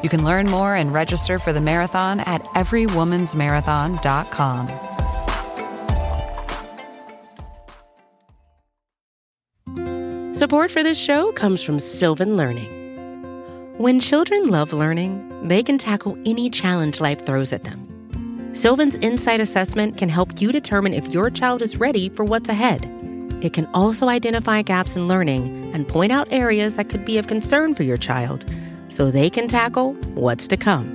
You can learn more and register for the marathon at everywomansmarathon.com. Support for this show comes from Sylvan Learning. When children love learning, they can tackle any challenge life throws at them. Sylvan's Insight Assessment can help you determine if your child is ready for what's ahead. It can also identify gaps in learning and point out areas that could be of concern for your child so they can tackle what's to come.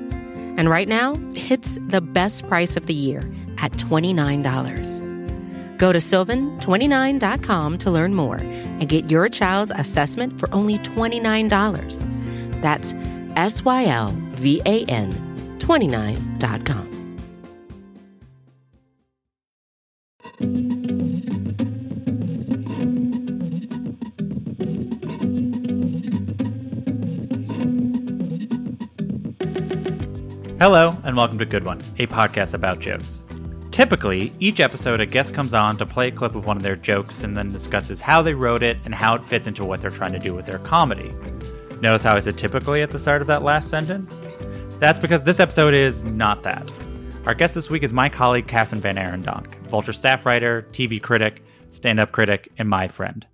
And right now, it's the best price of the year at $29. Go to sylvan29.com to learn more and get your child's assessment for only $29. That's SYLVAN29.com. Hello, and welcome to Good One, a podcast about jokes. Typically, each episode, a guest comes on to play a clip of one of their jokes and then discusses how they wrote it and how it fits into what they're trying to do with their comedy. Notice how I said typically at the start of that last sentence? That's because this episode is not that. Our guest this week is my colleague, Kathryn VanArendonk, Vulture staff writer, TV critic, stand-up critic, and my friend.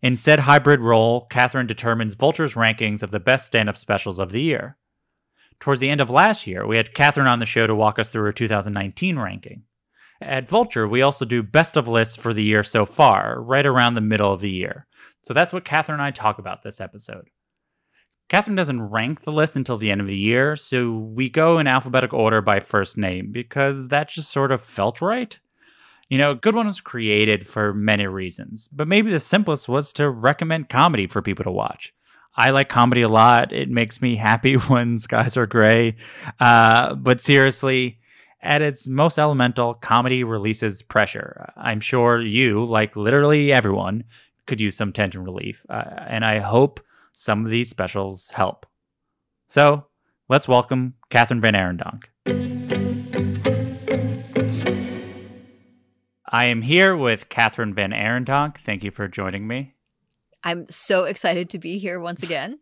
In said hybrid role, Kathryn determines Vulture's rankings of the best stand-up specials of the year. Towards the end of last year, we had Kathryn on the show to walk us through her 2019 ranking. At Vulture, we also do best of lists for the year so far, right around the middle of the year. So that's what Kathryn and I talk about this episode. Kathryn doesn't rank the list until the end of the year, so we go in alphabetical order by first name, because that just sort of felt right. You know, Good One was created for many reasons, but maybe the simplest was to recommend comedy for people to watch. I like comedy a lot. It makes me happy when skies are gray. But seriously, at its most elemental, comedy releases pressure. I'm sure you, like literally everyone, could use some tension relief, and I hope some of these specials help. So let's welcome Kathryn VanArendonk. I am here with Kathryn VanArendonk. Thank you for joining me. I'm so excited to be here once again.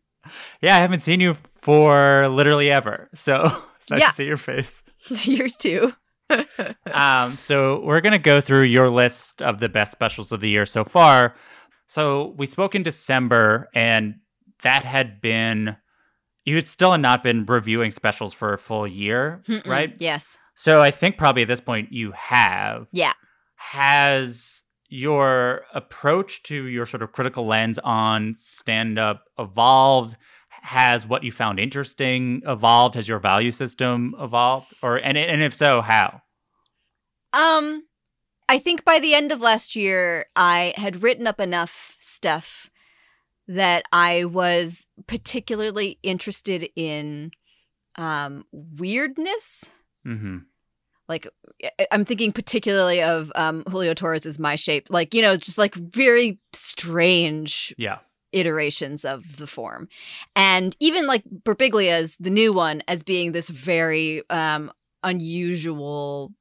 Yeah, I haven't seen you for literally ever. So it's nice to see your face. Yours too. So we're going to go through your list of the best specials of the year so far. So we spoke in December, and that had been, you had still not been reviewing specials for a full year, right? Yes. So I think probably at this point you have. Yeah. Has your approach to your sort of critical lens on stand-up evolved? Has what you found interesting evolved? Has your value system evolved? And if so, how? I think by the end of last year, I had written up enough stuff that I was particularly interested in weirdness. Mm-hmm. Like, I'm thinking particularly of Julio Torres' My Shape. Like, you know, just like very strange iterations of the form. And even like Burbiglia's, the new one, as being this very unusual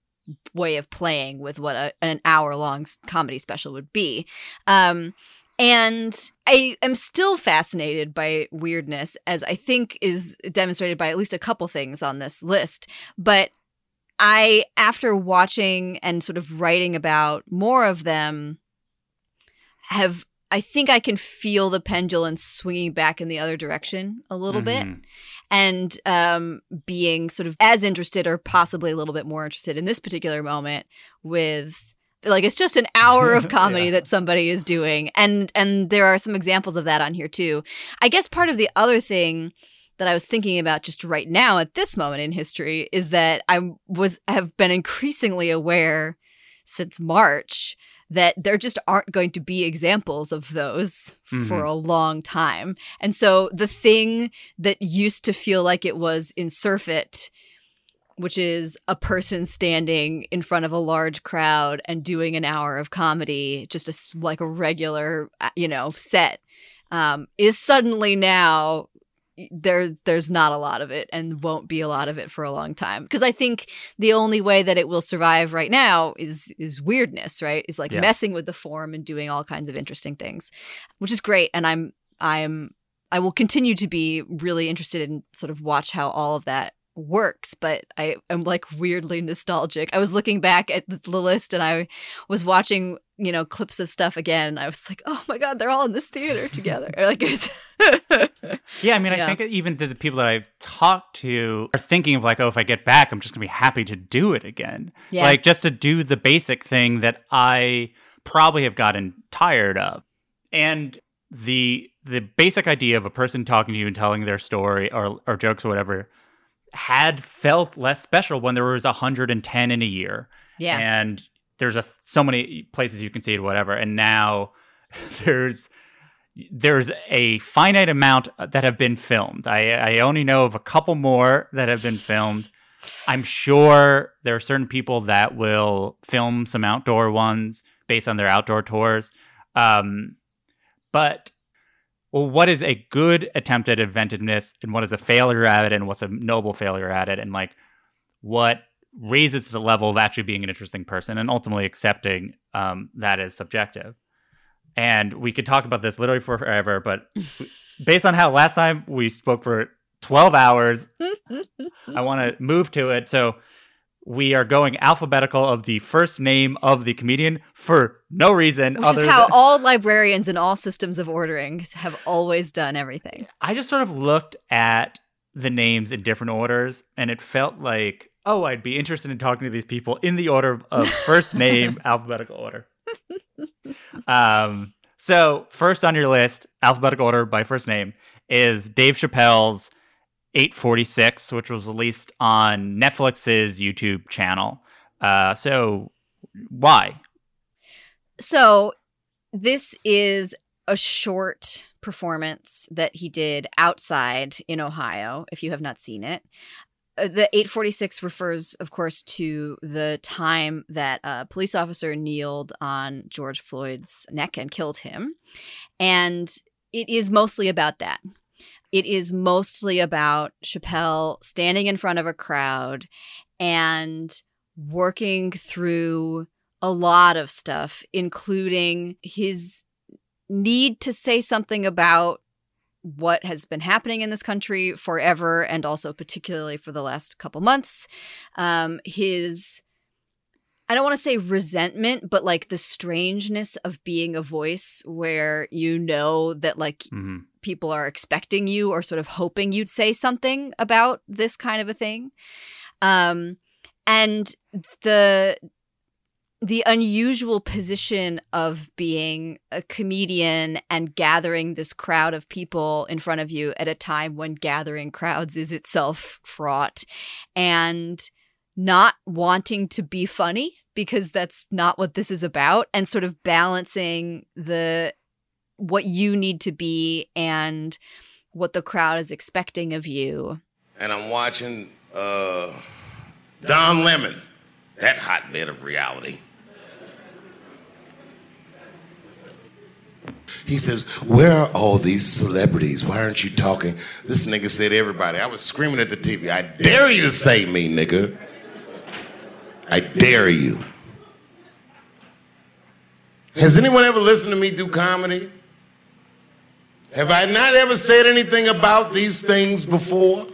way of playing with what an hour-long comedy special would be. And I am still fascinated by weirdness, as I think is demonstrated by at least a couple things on this list. But I, after watching and sort of writing about more of them, I think I can feel the pendulum swinging back in the other direction a little bit, and being sort of as interested or possibly a little bit more interested in this particular moment with, like, it's just an hour of comedy that somebody is doing. And there are some examples of that on here, too. I guess part of the other thing that I was thinking about just right now at this moment in history is that I have been increasingly aware since March that there just aren't going to be examples of those for a long time. And so the thing that used to feel like it was in Surf It which is a person standing in front of a large crowd and doing an hour of comedy, just like a regular, set, is suddenly now there's not a lot of it and won't be a lot of it for a long time. Because I think the only way that it will survive right now is weirdness, right? Is like messing with the form and doing all kinds of interesting things, which is great. And I will continue to be really interested in sort of watch how all of that works, but I am like weirdly nostalgic. I was looking back at the list and I was watching, clips of stuff again. I was like, oh my God, they're all in this theater together. Like, I think even the people that I've talked to are thinking of like, oh, if I get back, I'm just going to be happy to do it again. Yeah. Like just to do the basic thing that I probably have gotten tired of. And the basic idea of a person talking to you and telling their story or jokes or whatever had felt less special when there was 110 in a year. Yeah. And there's so many places you can see it, whatever. And now there's a finite amount that have been filmed. I only know of a couple more that have been filmed. I'm sure there are certain people that will film some outdoor ones based on their outdoor tours. But what is a good attempt at inventiveness and what is a failure at it and what's a noble failure at it and like what raises the level of actually being an interesting person and ultimately accepting that is subjective. And we could talk about this literally forever, but based on how last time we spoke for 12 hours, I want to move to it. So we are going alphabetical of the first name of the comedian for no reason. Which is how all librarians and all systems of ordering have always done everything. I just sort of looked at the names in different orders, and it felt like, oh, I'd be interested in talking to these people in the order of first name, alphabetical order. So first on your list, alphabetical order by first name, is Dave Chappelle's 8:46, which was released on Netflix's YouTube channel. So why? So this is a short performance that he did outside in Ohio, if you have not seen it. The 8:46 refers, of course, to the time that a police officer kneeled on George Floyd's neck and killed him. And it is mostly about that. It is mostly about Chappelle standing in front of a crowd and working through a lot of stuff, including his need to say something about what has been happening in this country forever and also particularly for the last couple months. His, I don't want to say resentment, but like the strangeness of being a voice where that like people are expecting you or sort of hoping you'd say something about this kind of a thing. And the unusual position of being a comedian and gathering this crowd of people in front of you at a time when gathering crowds is itself fraught and not wanting to be funny because that's not what this is about and sort of balancing the what you need to be and what the crowd is expecting of you. And I'm watching Don Lemon, that hotbed of reality. He says, where are all these celebrities? Why aren't you talking? This nigga said everybody. I was screaming at the TV, I dare you to say me, nigga. I dare you. Has anyone ever listened to me do comedy? Have I not ever said anything about these things before?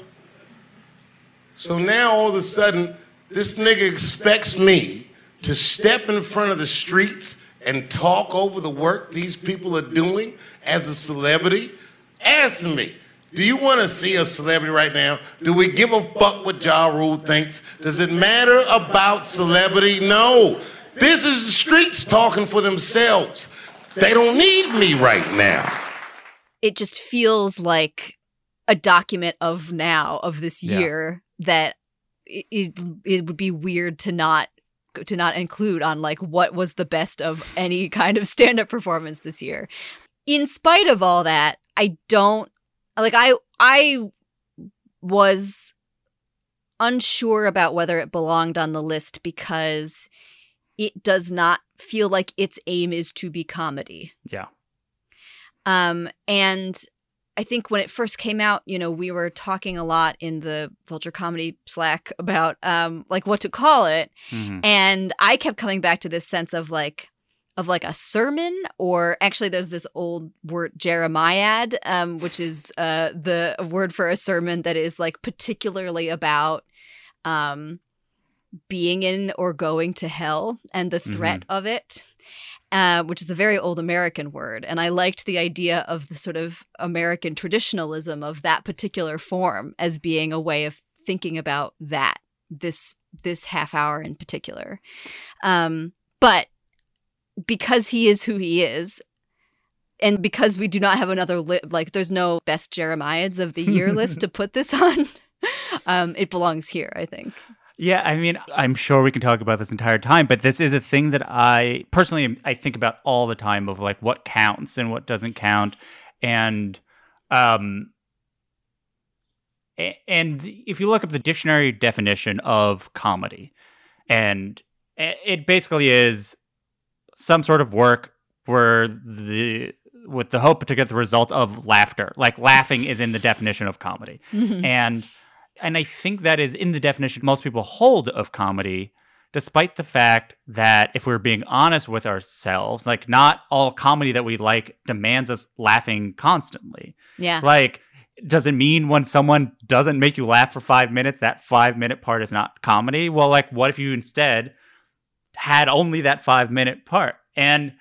So now all of a sudden, this nigga expects me to step in front of the streets and talk over the work these people are doing as a celebrity, asking me, do you want to see a celebrity right now? Do we give a fuck what Ja Rule thinks? Does it matter about celebrity? No. This is the streets talking for themselves. They don't need me right now. It just feels like a document of now, of this year, that it would be weird to not include on like what was the best of any kind of stand-up performance this year. In spite of all that, I don't like I was unsure about whether it belonged on the list because it does not feel like its aim is to be comedy. Yeah. And I think when it first came out, you know, we were talking a lot in the Vulture Comedy Slack about like what to call it. Mm-hmm. And I kept coming back to this sense of like a sermon, or actually there's this old word Jeremiad, which is the word for a sermon that is like particularly about being in or going to hell and the threat mm-hmm. of it. Which is a very old American word. And I liked the idea of the sort of American traditionalism of that particular form as being a way of thinking about that, this half hour in particular. But because he is who he is, and because we do not have another, there's no best Jeremiads of the year list to put this on, it belongs here, I think. Yeah, I mean, I'm sure we can talk about this entire time, but this is a thing that I personally, I think about all the time of like what counts and what doesn't count. And if you look up the dictionary definition of comedy, and it basically is some sort of work where with the hope to get the result of laughter, like laughing is in the definition of comedy. Mm-hmm. And I think that is in the definition most people hold of comedy, despite the fact that if we're being honest with ourselves, like not all comedy that we like demands us laughing constantly. Yeah. Like, does it mean when someone doesn't make you laugh for 5 minutes, that 5-minute part is not comedy? Well, like, what if you instead had only that 5-minute part? And,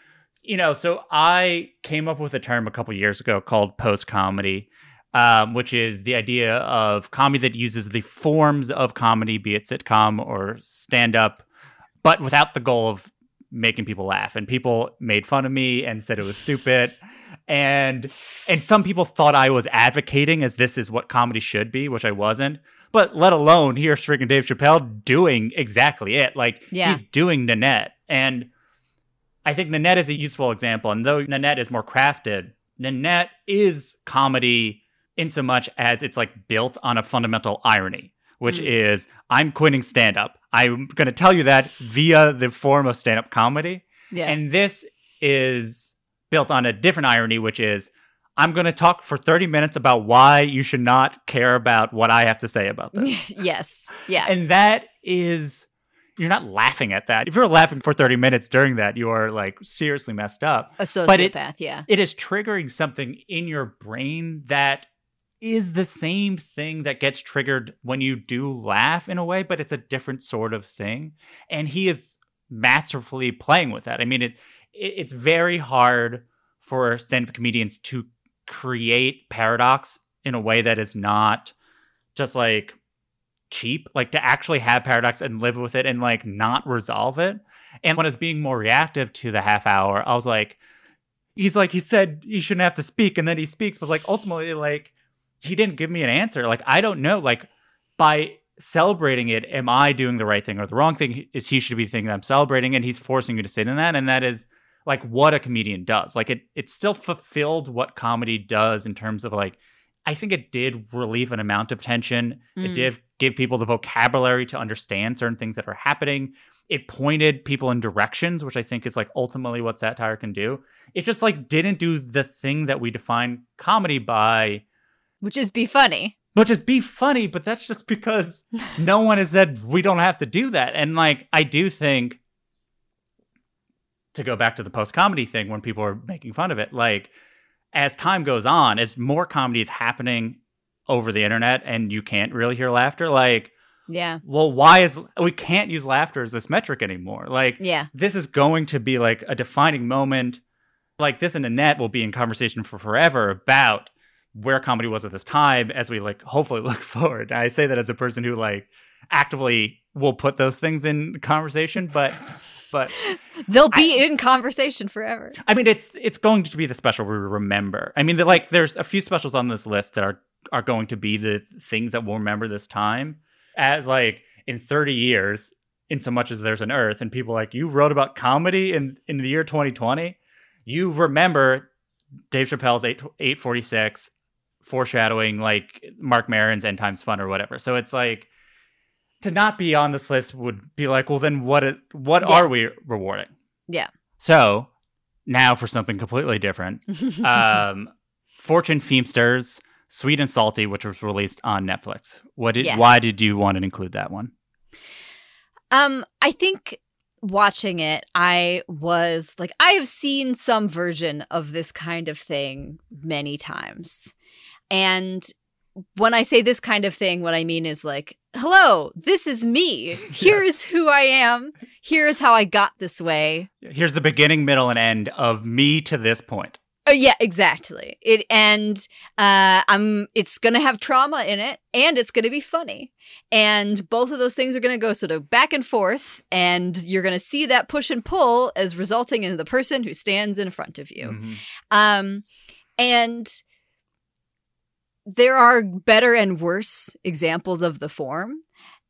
you know, so I came up with a term a couple years ago called post-comedy. Which is the idea of comedy that uses the forms of comedy, be it sitcom or stand-up, but without the goal of making people laugh. And people made fun of me and said it was stupid. And some people thought I was advocating as this is what comedy should be, which I wasn't. But let alone here's freaking Dave Chappelle doing exactly it. Like, yeah. He's doing Nanette. And I think Nanette is a useful example. And though Nanette is more crafted, Nanette is comedy in so much as it's like built on a fundamental irony, which is I'm quitting stand-up. I'm going to tell you that via the form of stand-up comedy. Yeah. And this is built on a different irony, which is I'm going to talk for 30 minutes about why you should not care about what I have to say about this. Yes. Yeah. And that is, you're not laughing at that. If you're laughing for 30 minutes during that, you are like seriously messed up. A sociopath, but it is triggering something in your brain that is the same thing that gets triggered when you do laugh in a way, but it's a different sort of thing. And he is masterfully playing with that. I mean, it's very hard for stand-up comedians to create paradox in a way that is not just like cheap, like to actually have paradox and live with it and like not resolve it. And when I was being more reactive to the half hour, I was like, he's like, he said you shouldn't have to speak. And then he speaks, but like ultimately, like, he didn't give me an answer. Like, I don't know, like by celebrating it, am I doing the right thing or the wrong thing? Is he should be thinking I'm celebrating, and he's forcing you to sit in that. And that is like what a comedian does. Like it still fulfilled what comedy does in terms of like, I think it did relieve an amount of tension. Mm. It did give people the vocabulary to understand certain things that are happening. It pointed people in directions, which I think is like ultimately what satire can do. It just like didn't do the thing that we define comedy by, which is be funny. Which is be funny, but that's just because no one has said we don't have to do that. And like, I do think, to go back to the post-comedy thing when people are making fun of it, like as time goes on, as more comedy is happening over the internet and you can't really hear laughter, like, yeah, well, why is, we can't use laughter as this metric anymore. Like, yeah, this is going to be like a defining moment. Like this and Nanette will be in conversation for forever about where comedy was at this time as we like hopefully look forward. I say that as a person who like actively will put those things in conversation, but they'll be in conversation forever. I mean, it's going to be the special we remember. I mean, like there's a few specials on this list that are going to be the things that we'll remember this time as like in 30 years, in so much as there's an earth and people like you wrote about comedy in the year 2020, you remember Dave Chappelle's 8:46 foreshadowing like Mark Maron's End Times Fun or whatever. So it's like to not be on this list would be like, well, then what are we rewarding? Yeah. So now for something completely different. Fortune Feemsters, Sweet and Salty, which was released on Netflix. Why did you want to include that one? I think watching it, I was like, I have seen some version of this kind of thing many times. And when I say this kind of thing, what I mean is like, hello, this is me. Here's who I am. Here's how I got this way. Here's the beginning, middle, and end of me to this point. Oh, yeah, exactly. It's going to have trauma in it, and it's going to be funny. And both of those things are going to go sort of back and forth, and you're going to see that push and pull as resulting in the person who stands in front of you. Mm-hmm. And there are better and worse examples of the form.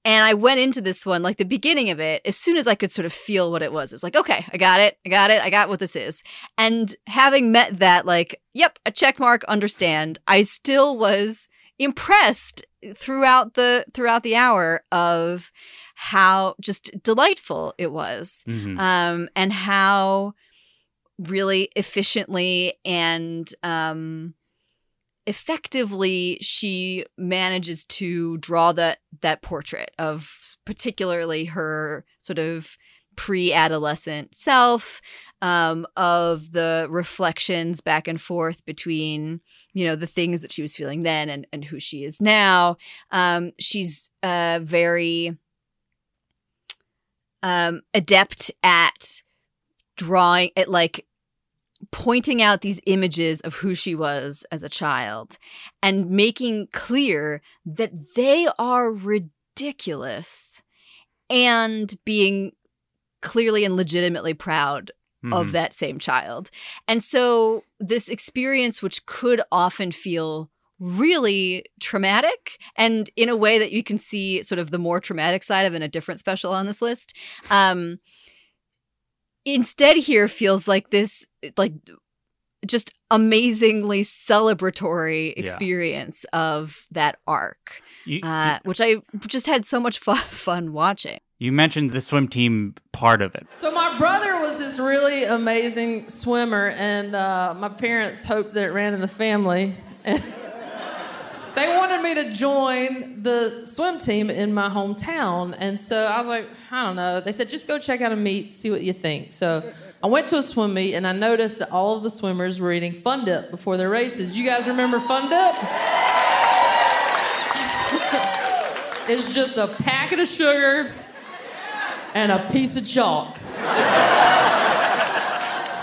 And I went into this one, like the beginning of it, as soon as I could sort of feel what it was like, okay, I got it. I got what this is. And having met that, like, yep, a check mark, understand. I still was impressed throughout the hour of how just delightful it was, mm-hmm. And how really efficiently and effectively she manages to draw that portrait of particularly her sort of pre-adolescent self, of the reflections back and forth between, you know, the things that she was feeling then and who she is now. She's very adept at drawing at like pointing out these images of who she was as a child and making clear that they are ridiculous and being clearly and legitimately proud mm-hmm. of that same child. And so this experience, which could often feel really traumatic, and in a way that you can see sort of the more traumatic side of in a different special on this list, instead here feels like this like just amazingly celebratory experience of that arc, which I just had so much fun watching. You mentioned the swim team part of it. So my brother was this really amazing swimmer, and my parents hoped that it ran in the family. They wanted me to join the swim team in my hometown. And so I was like, I don't know. They said, just go check out a meet, see what you think. So I went to a swim meet, and I noticed that all of the swimmers were eating Fun Dip before their races. You guys remember Fun Dip? It's just a packet of sugar and a piece of chalk.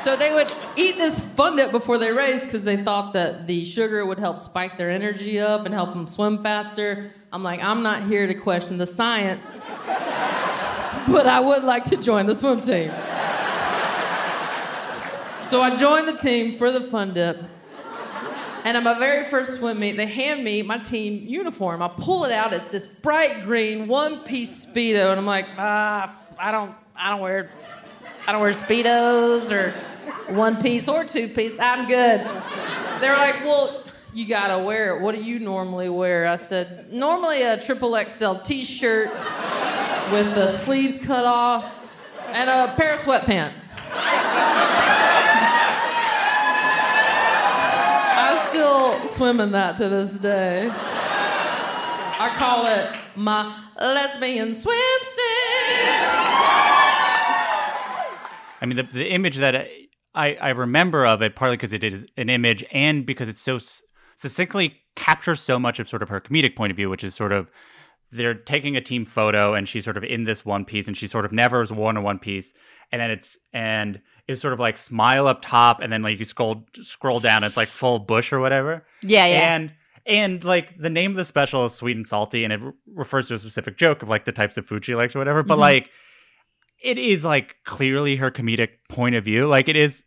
So they would eat this Fun Dip before they raced because they thought that the sugar would help spike their energy up and help them swim faster. I'm like, I'm not here to question the science, but I would like to join the swim team. So I joined the team for the Fun Dip. And at my very first swim meet, they hand me my team uniform. I pull it out. It's this bright green one-piece Speedo. And I'm like, I don't wear it. I don't wear Speedos or one-piece or two-piece. I'm good. They're like, well, you got to wear it. What do you normally wear? I said, normally a XXL T-shirt with the sleeves cut off and a pair of sweatpants. I still swim in that to this day. I call it my lesbian swimsuit. I mean, the image that I remember of it, partly because it is an image and because it so succinctly captures so much of sort of her comedic point of view, which is sort of they're taking a team photo and she's sort of in this one piece and she sort of never has worn a one piece. And then it's sort of like smile up top and then like you scroll down. It's like full bush or whatever. Yeah, yeah. And like the name of the special is Sweet and Salty, and it refers to a specific joke of like the types of food she likes or whatever. But mm-hmm. like, it is like clearly her comedic point of view. Like it is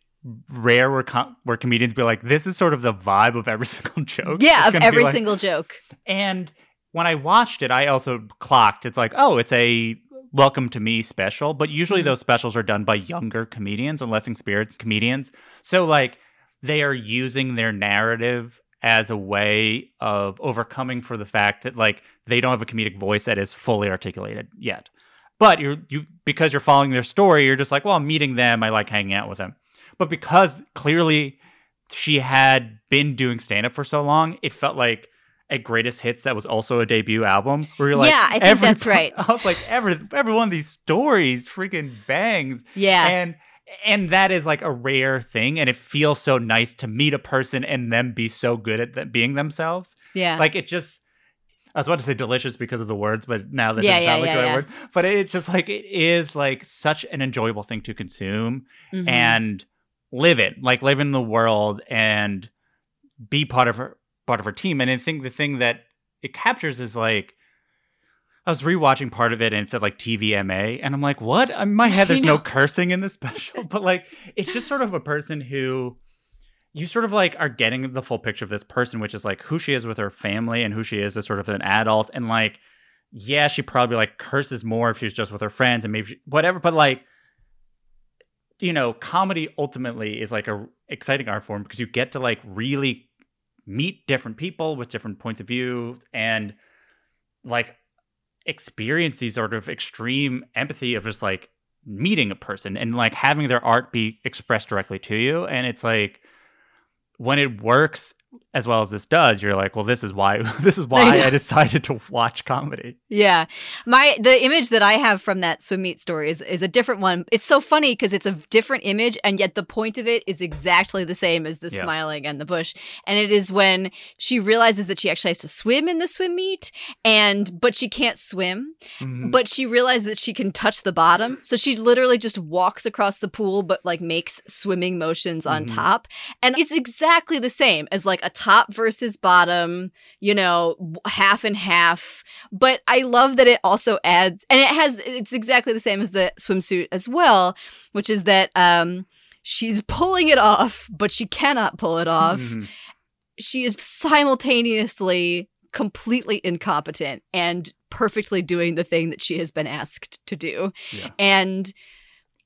rare where comedians be like, this is sort of the vibe of every single joke. Yeah, of every single joke. And when I watched it, I also clocked. It's like, oh, it's a Welcome to Me special. But usually mm-hmm. those specials are done by younger comedians and less experienced comedians. So like they are using their narrative as a way of overcoming for the fact that like they don't have a comedic voice that is fully articulated yet. But you because you're following their story, you're just like, well, I'm meeting them. I like hanging out with them. But because clearly she had been doing stand-up for so long, it felt like a greatest hits that was also a debut album. Where you're like, yeah, I think that's right. I was like, every one of these stories freaking bangs. Yeah. And that is like a rare thing. And it feels so nice to meet a person and them be so good at being themselves. Yeah. Like it just... I was about to say delicious because of the words, but now that doesn't sound like the right word. But it's just like, it is like such an enjoyable thing to consume and live it. Like live in the world and be part of her team. And I think the thing that it captures is like, I was rewatching part of it and it said like TVMA. And I'm like, what? In my head, there's no cursing in this special. But like, it's just sort of a person who... you sort of like are getting the full picture of this person, which is like who she is with her family and who she is as sort of an adult. And like, yeah, she probably like curses more if she's just with her friends and maybe whatever. But like, you know, comedy ultimately is like a exciting art form because you get to like really meet different people with different points of view and like experience these sort of extreme empathy of just like meeting a person and like having their art be expressed directly to you. And it's like, when it works as well as this does, you're like, well, this is why I decided to watch comedy. Yeah. The image that I have from that swim meet story is a different one. It's so funny because it's a different image, and yet the point of it is exactly the same as the smiling and the bush. And it is when she realizes that she actually has to swim in the swim meet, but she can't swim, but she realizes that she can touch the bottom. So she literally just walks across the pool, but like makes swimming motions on top. And it's exactly the same as like a top versus bottom, you know, half and half. But I love that it also adds, and it's exactly the same as the swimsuit as well, which is that she's pulling it off, but she cannot pull it off. She is simultaneously completely incompetent and perfectly doing the thing that she has been asked to do. Yeah. And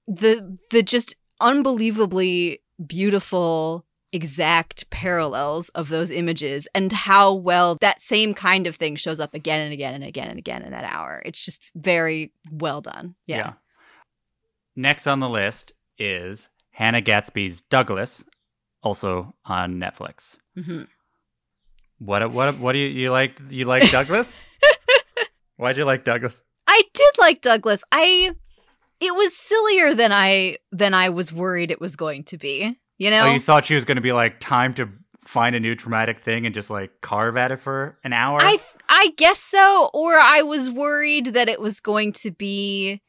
the just unbelievably beautiful exact parallels of those images and how well that same kind of thing shows up again and again and again and again in that hour. It's just very well done. Yeah. Next on the list is Hannah Gadsby's Douglas, also on Netflix. What do you like? You like Douglas? Why'd you like Douglas? I did like Douglas. It was sillier than I was worried it was going to be. You know? Oh, you thought she was going to be like, time to find a new traumatic thing and just like carve at it for an hour? I guess so. Or I was worried that it was going to be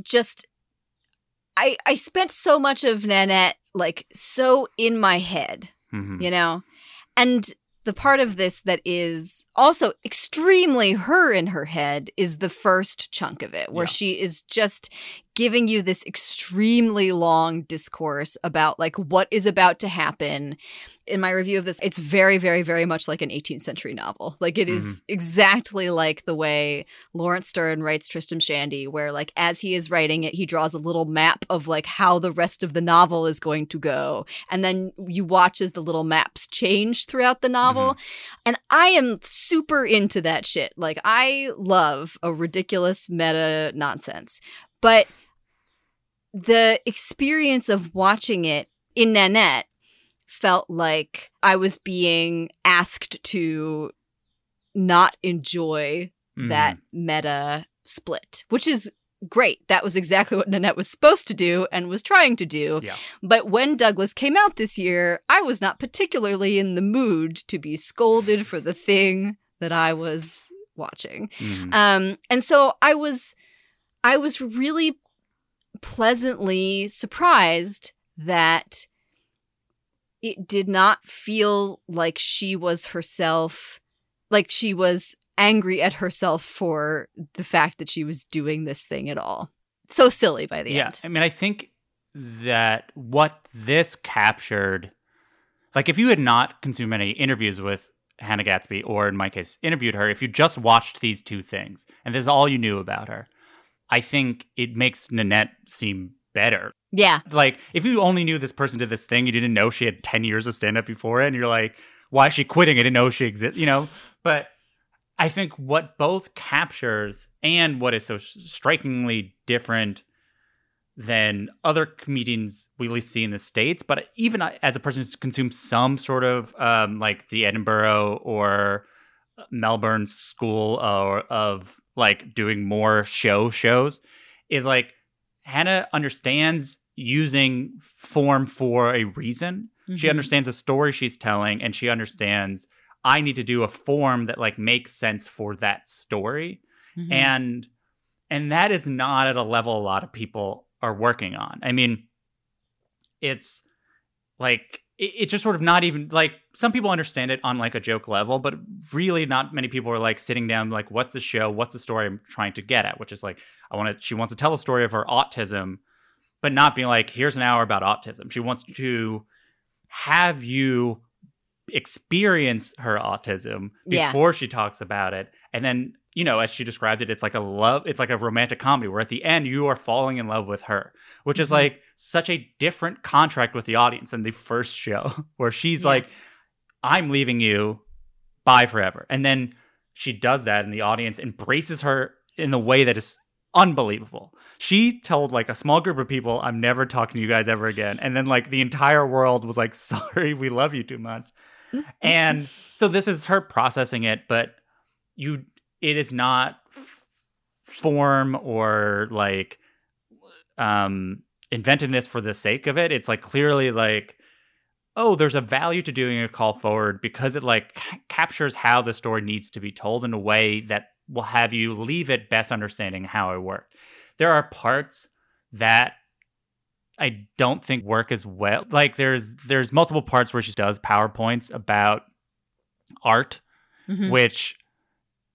just... I spent so much of Nanette like so in my head, you know? And the part of this that is also extremely her in her head is the first chunk of it, where she is just giving you this extremely long discourse about like what is about to happen. In my review of this, it's very, very, very much like an 18th century novel. Like it is exactly like the way Lawrence Stern writes Tristram Shandy, where like as he is writing it, he draws a little map of like how the rest of the novel is going to go. And then you watch as the little maps change throughout the novel. And I am super into that shit. Like I love a ridiculous meta nonsense. But the experience of watching it in Nanette felt like I was being asked to not enjoy that meta split, which is great. That was exactly what Nanette was supposed to do and was trying to do. Yeah. But when Douglas came out this year, I was not particularly in the mood to be scolded for the thing that I was watching. And so I was really pleasantly surprised that it did not feel like she was herself, like she was angry at herself for the fact that she was doing this thing at all. So silly by the end. Yeah, I mean, I think that what this captured, like if you had not consumed any interviews with Hannah Gadsby, or in my case, interviewed her, if you just watched these two things, and this is all you knew about her, I think it makes Nanette seem better. Yeah. Like, if you only knew this person did this thing, you didn't know she had 10 years of stand-up before it, and you're like, why is she quitting? I didn't know she exists, you know? But I think what both captures and what is so strikingly different than other comedians we at least see in the States, but even as a person who's consumed some sort of, like, the Edinburgh or Melbourne school of, like, doing more shows, is, like, Hannah understands using form for a reason. Mm-hmm. She understands the story she's telling, and she understands I need to do a form that, like, makes sense for that story. Mm-hmm. And that is not at a level a lot of people are working on. I mean, it's like, it's just sort of not even, like, some people understand it on, like, a joke level, but really not many people are, like, sitting down, like, what's the show? What's the story I'm trying to get at? Which is, like, she wants to tell a story of her autism, but not being like, here's an hour about autism. She wants to have you experience her autism before she talks about it. And then, you know, as she described it, it's like a romantic comedy where at the end you are falling in love with her, which is, like, such a different contract with the audience than the first show where she's like, I'm leaving you, bye forever. And then she does that and the audience embraces her in the way that is unbelievable. She told, like, a small group of people, I'm never talking to you guys ever again. And then, like, the entire world was like, sorry, we love you too much. And so this is her processing it, but it is not form or, like, inventiveness for the sake of it. It's, like, clearly, like, oh, there's a value to doing a call forward because it, like, captures how the story needs to be told in a way that will have you leave it best understanding how it worked. There are parts that I don't think work as well. Like, there's multiple parts where she does PowerPoints about art, which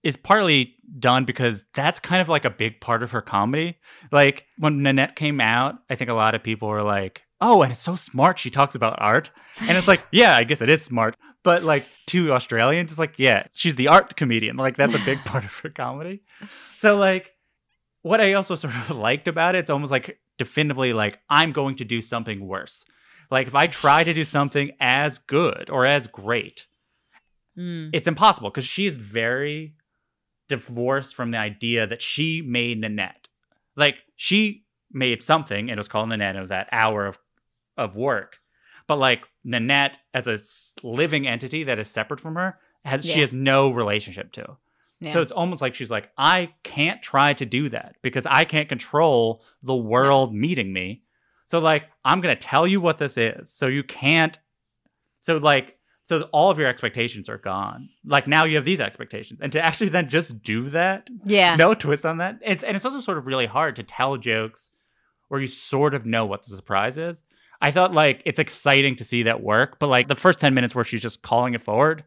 is partly done because that's kind of, like, a big part of her comedy. Like, when Nanette came out, I think a lot of people were like, oh, and it's so smart she talks about art. And it's like, yeah, I guess it is smart. But, like, to Australians, it's like, yeah, she's the art comedian. Like, that's a big part of her comedy. So, like, what I also sort of liked about it, it's almost, like, definitively, like, I'm going to do something worse. Like, if I try to do something as good or as great, it's impossible because she is very divorced from the idea that she made Nanette. Like, she made something and it was called Nanette. It was that hour of work. But, like, Nanette as a living entity that is separate from her, she has no relationship to. Yeah. So it's almost like she's like, I can't try to do that because I can't control the world meeting me. So, like, I'm going to tell you what this is. So you can't. So all of your expectations are gone. Like, now you have these expectations. And to actually then just do that, no twist on that. And it's also sort of really hard to tell jokes where you sort of know what the surprise is. I thought, like, it's exciting to see that work. But, like, the first 10 minutes where she's just calling it forward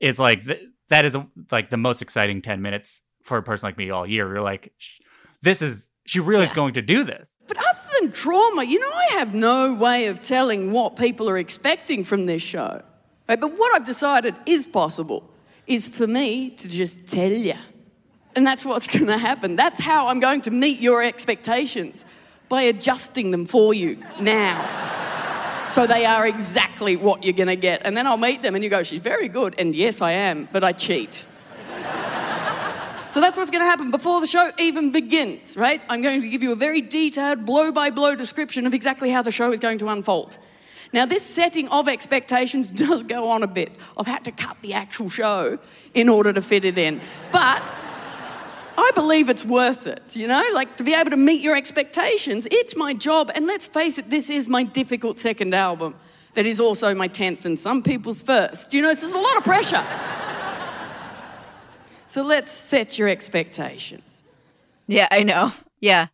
is, like, that is the most exciting 10 minutes for a person like me all year. You're like, she really is going to do this. But other than trauma, you know, I have no way of telling what people are expecting from this show. Right, but what I've decided is possible is for me to just tell you. And that's what's going to happen. That's how I'm going to meet your expectations, by adjusting them for you now. So they are exactly what you're going to get. And then I'll meet them and you go, she's very good. And yes, I am, but I cheat. So that's what's going to happen before the show even begins, right? I'm going to give you a very detailed blow-by-blow description of exactly how the show is going to unfold. Now, this setting of expectations does go on a bit. I've had to cut the actual show in order to fit it in. But I believe it's worth it, you know? Like, to be able to meet your expectations, it's my job. And let's face it, this is my difficult second album that is also my 10th and some people's first. You know, this is a lot of pressure. So let's set your expectations. Yeah, I know. Yeah.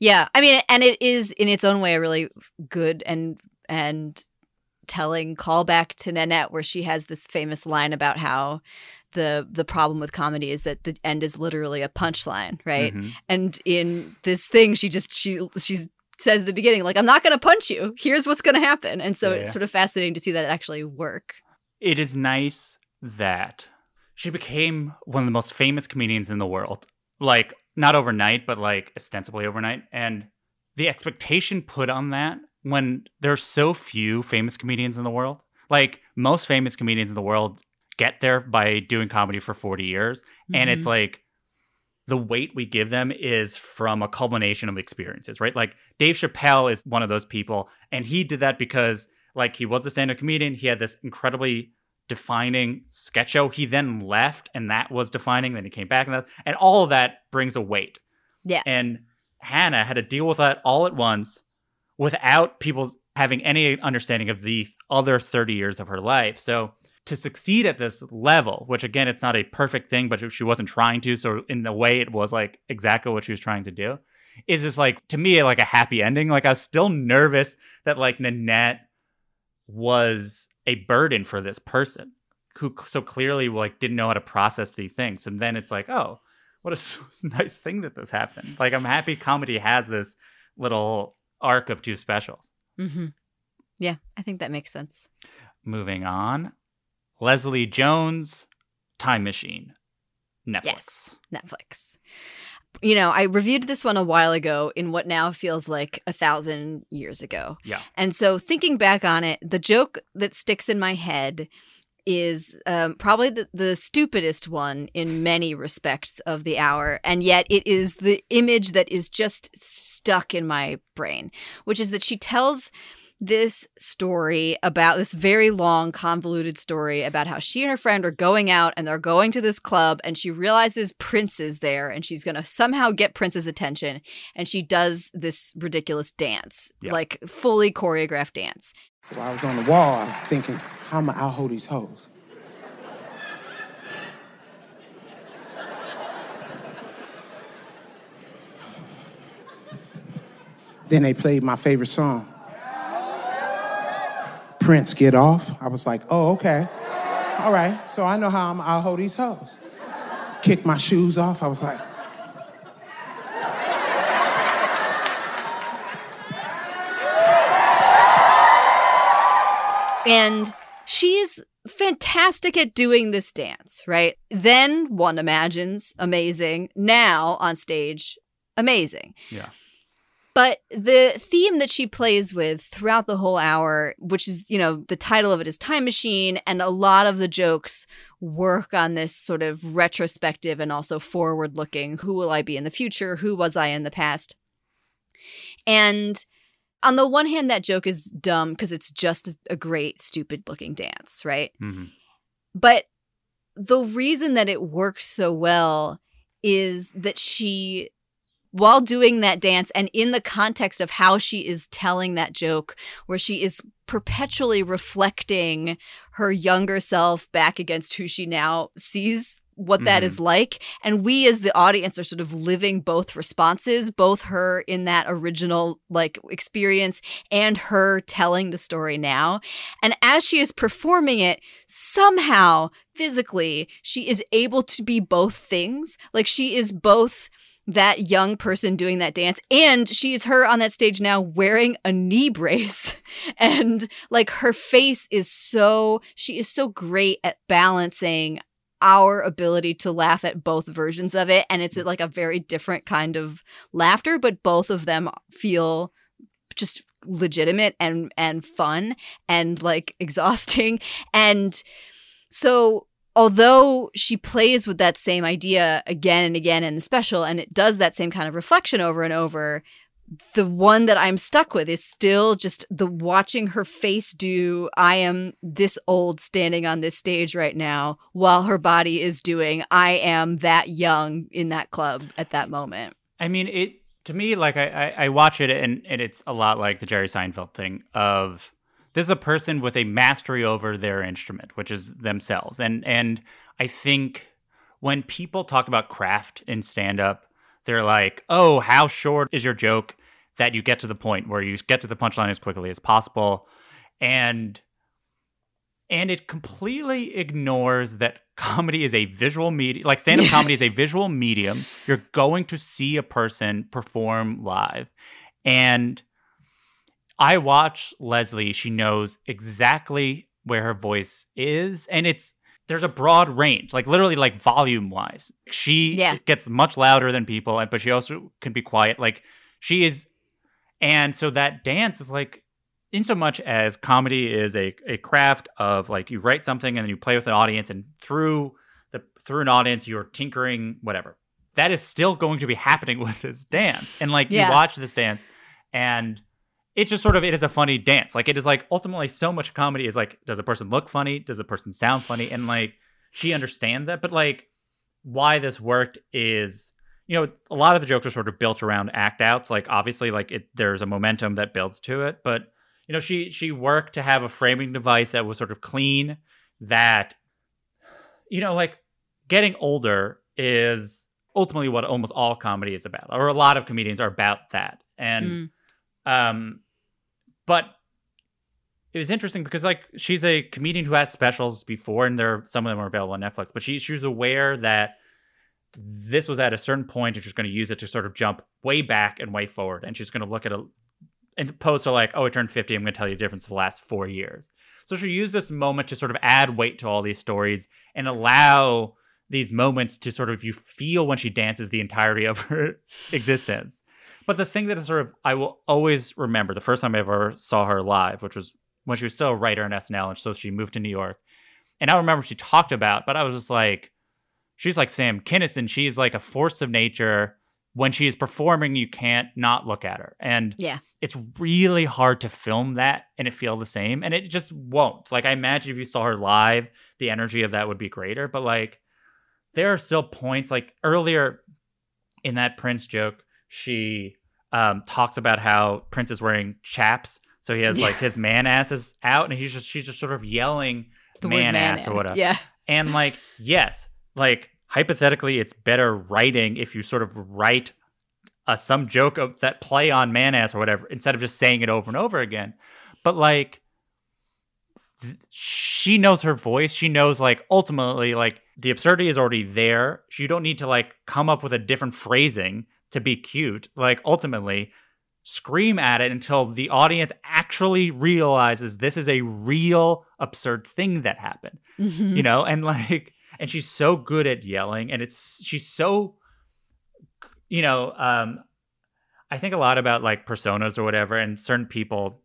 Yeah. I mean, and it is, in its own way, a really good and telling callback to Nanette, where she has this famous line about how the problem with comedy is that the end is literally a punchline, right? Mm-hmm. And in this thing, she says at the beginning, like, I'm not going to punch you. Here's what's going to happen. And so it's sort of fascinating to see that actually work. It is nice that she became one of the most famous comedians in the world. Like, not overnight, but, like, ostensibly overnight. And the expectation put on that when there's so few famous comedians in the world. Like, most famous comedians in the world get there by doing comedy for 40 years. Mm-hmm. And it's like, the weight we give them is from a culmination of experiences, right? Like, Dave Chappelle is one of those people. And he did that because, like, he was a stand-up comedian. He had this incredibly defining sketch show. He then left, and that was defining. Then he came back, and all of that brings a weight. Yeah. And Hannah had to deal with that all at once without people having any understanding of the other 30 years of her life. So to succeed at this level, which, again, it's not a perfect thing, but she wasn't trying to. So in a way, it was like exactly what she was trying to do. Is just like, to me, like a happy ending. Like, I was still nervous that, like, Nanette was a burden for this person who so clearly, like, didn't know how to process these things. And then it's like, oh, what a nice thing that this happened. Like, I'm happy comedy has this little arc of two specials. Mm-hmm. Yeah, I think that makes sense. Moving on. Leslie Jones, Time Machine, Netflix. Yes, Netflix. You know, I reviewed this one a while ago in what now feels like 1,000 years ago. Yeah. And so thinking back on it, the joke that sticks in my head is probably the stupidest one in many respects of the hour. And yet it is the image that is just stuck in my brain, which is that she tells this story about this very long, convoluted story about how she and her friend are going out and they're going to this club, and she realizes Prince is there and she's going to somehow get Prince's attention. And she does this ridiculous dance, like fully choreographed dance. So I was on the wall. I was thinking, how am I out hold these hoes? Then they played my favorite song. Prince, Get Off. I was like, oh, okay. All right, so I know how I'll hold these hoes. Kicked my shoes off. I was like... And she is fantastic at doing this dance, right? Then, one imagines, amazing. Now, on stage, amazing. Yeah. But the theme that she plays with throughout the whole hour, which is, you know, the title of it is Time Machine, and a lot of the jokes work on this sort of retrospective and also forward-looking, who will I be in the future? Who was I in the past? And on the one hand, that joke is dumb because it's just a great, stupid-looking dance, right? Mm-hmm. But the reason that it works so well is that she... while doing that dance and in the context of how she is telling that joke, where she is perpetually reflecting her younger self back against who she now sees what that is like. And we as the audience are sort of living both responses, both her in that original like experience and her telling the story now. And as she is performing it, somehow physically, she is able to be both things. Like she is both... that young person doing that dance, and she is her on that stage now wearing a knee brace, and like her face is she is so great at balancing our ability to laugh at both versions of it, and it's like a very different kind of laughter, but both of them feel just legitimate and fun and like exhausting. And so although she plays with that same idea again and again in the special, and it does that same kind of reflection over and over, the one that I'm stuck with is still just the watching her face do, I am this old standing on this stage right now, while her body is doing, I am that young in that club at that moment. I mean, it to me, like I watch it and it's a lot like the Jerry Seinfeld thing of... this is a person with a mastery over their instrument, which is themselves. And I think when people talk about craft in stand-up, they're like, oh, how short is your joke that you get to the point where you get to the punchline as quickly as possible? And it completely ignores that comedy is a visual medium. Like stand-up comedy is a visual medium. You're going to see a person perform live. And... I watch Leslie. She knows exactly where her voice is. And there's a broad range, like literally like volume wise. She gets much louder than people, but she also can be quiet. Like she is And so that dance is like, in so much as comedy is a craft of like you write something and then you play with an audience, and through an audience you're tinkering, whatever. That is still going to be happening with this dance. And like you watch this dance and it just sort of, it is a funny dance. Like it is like ultimately so much comedy is like, does a person look funny? Does a person sound funny? And like she understands that. But like why this worked is, you know, a lot of the jokes are sort of built around act outs. Like obviously like there's a momentum that builds to it. But, you know, she worked to have a framing device that was sort of clean, that, you know, like getting older is ultimately what almost all comedy is about, or a lot of comedians are about that. And but it was interesting because like she's a comedian who has specials before, and there some of them are available on Netflix, but she was aware that this was at a certain point and she's going to use it to sort of jump way back and way forward, and she's going to look at and opposed to like, oh, I turned 50, I'm going to tell you the difference of the last 4 years. So she used this moment to sort of add weight to all these stories and allow these moments to sort of, you feel when she dances the entirety of her existence. But the thing that is sort of, I will always remember the first time I ever saw her live, which was when she was still a writer in SNL. And so she moved to New York, and I remember she talked about, but I was just like, she's like Sam Kinison. She's like a force of nature. When she is performing, you can't not look at her. And it's really hard to film that and it feel the same. And it just won't. Like I imagine if you saw her live, the energy of that would be greater. But like, there are still points, like earlier in that Prince joke, she talks about how Prince is wearing chaps. So he has like his man asses out, and she's just sort of yelling the man ass or whatever. Yeah. And like, yes, like hypothetically, it's better writing if you sort of write some joke of that play on man ass or whatever, instead of just saying it over and over again. But like, she knows her voice. She knows like ultimately like the absurdity is already there. You don't need to like come up with a different phrasing to be cute. Like ultimately scream at it until the audience actually realizes this is a real absurd thing that happened. Mm-hmm. You know, and like, and she's so good at yelling, and she's so, you know, I think a lot about like personas or whatever, and certain people.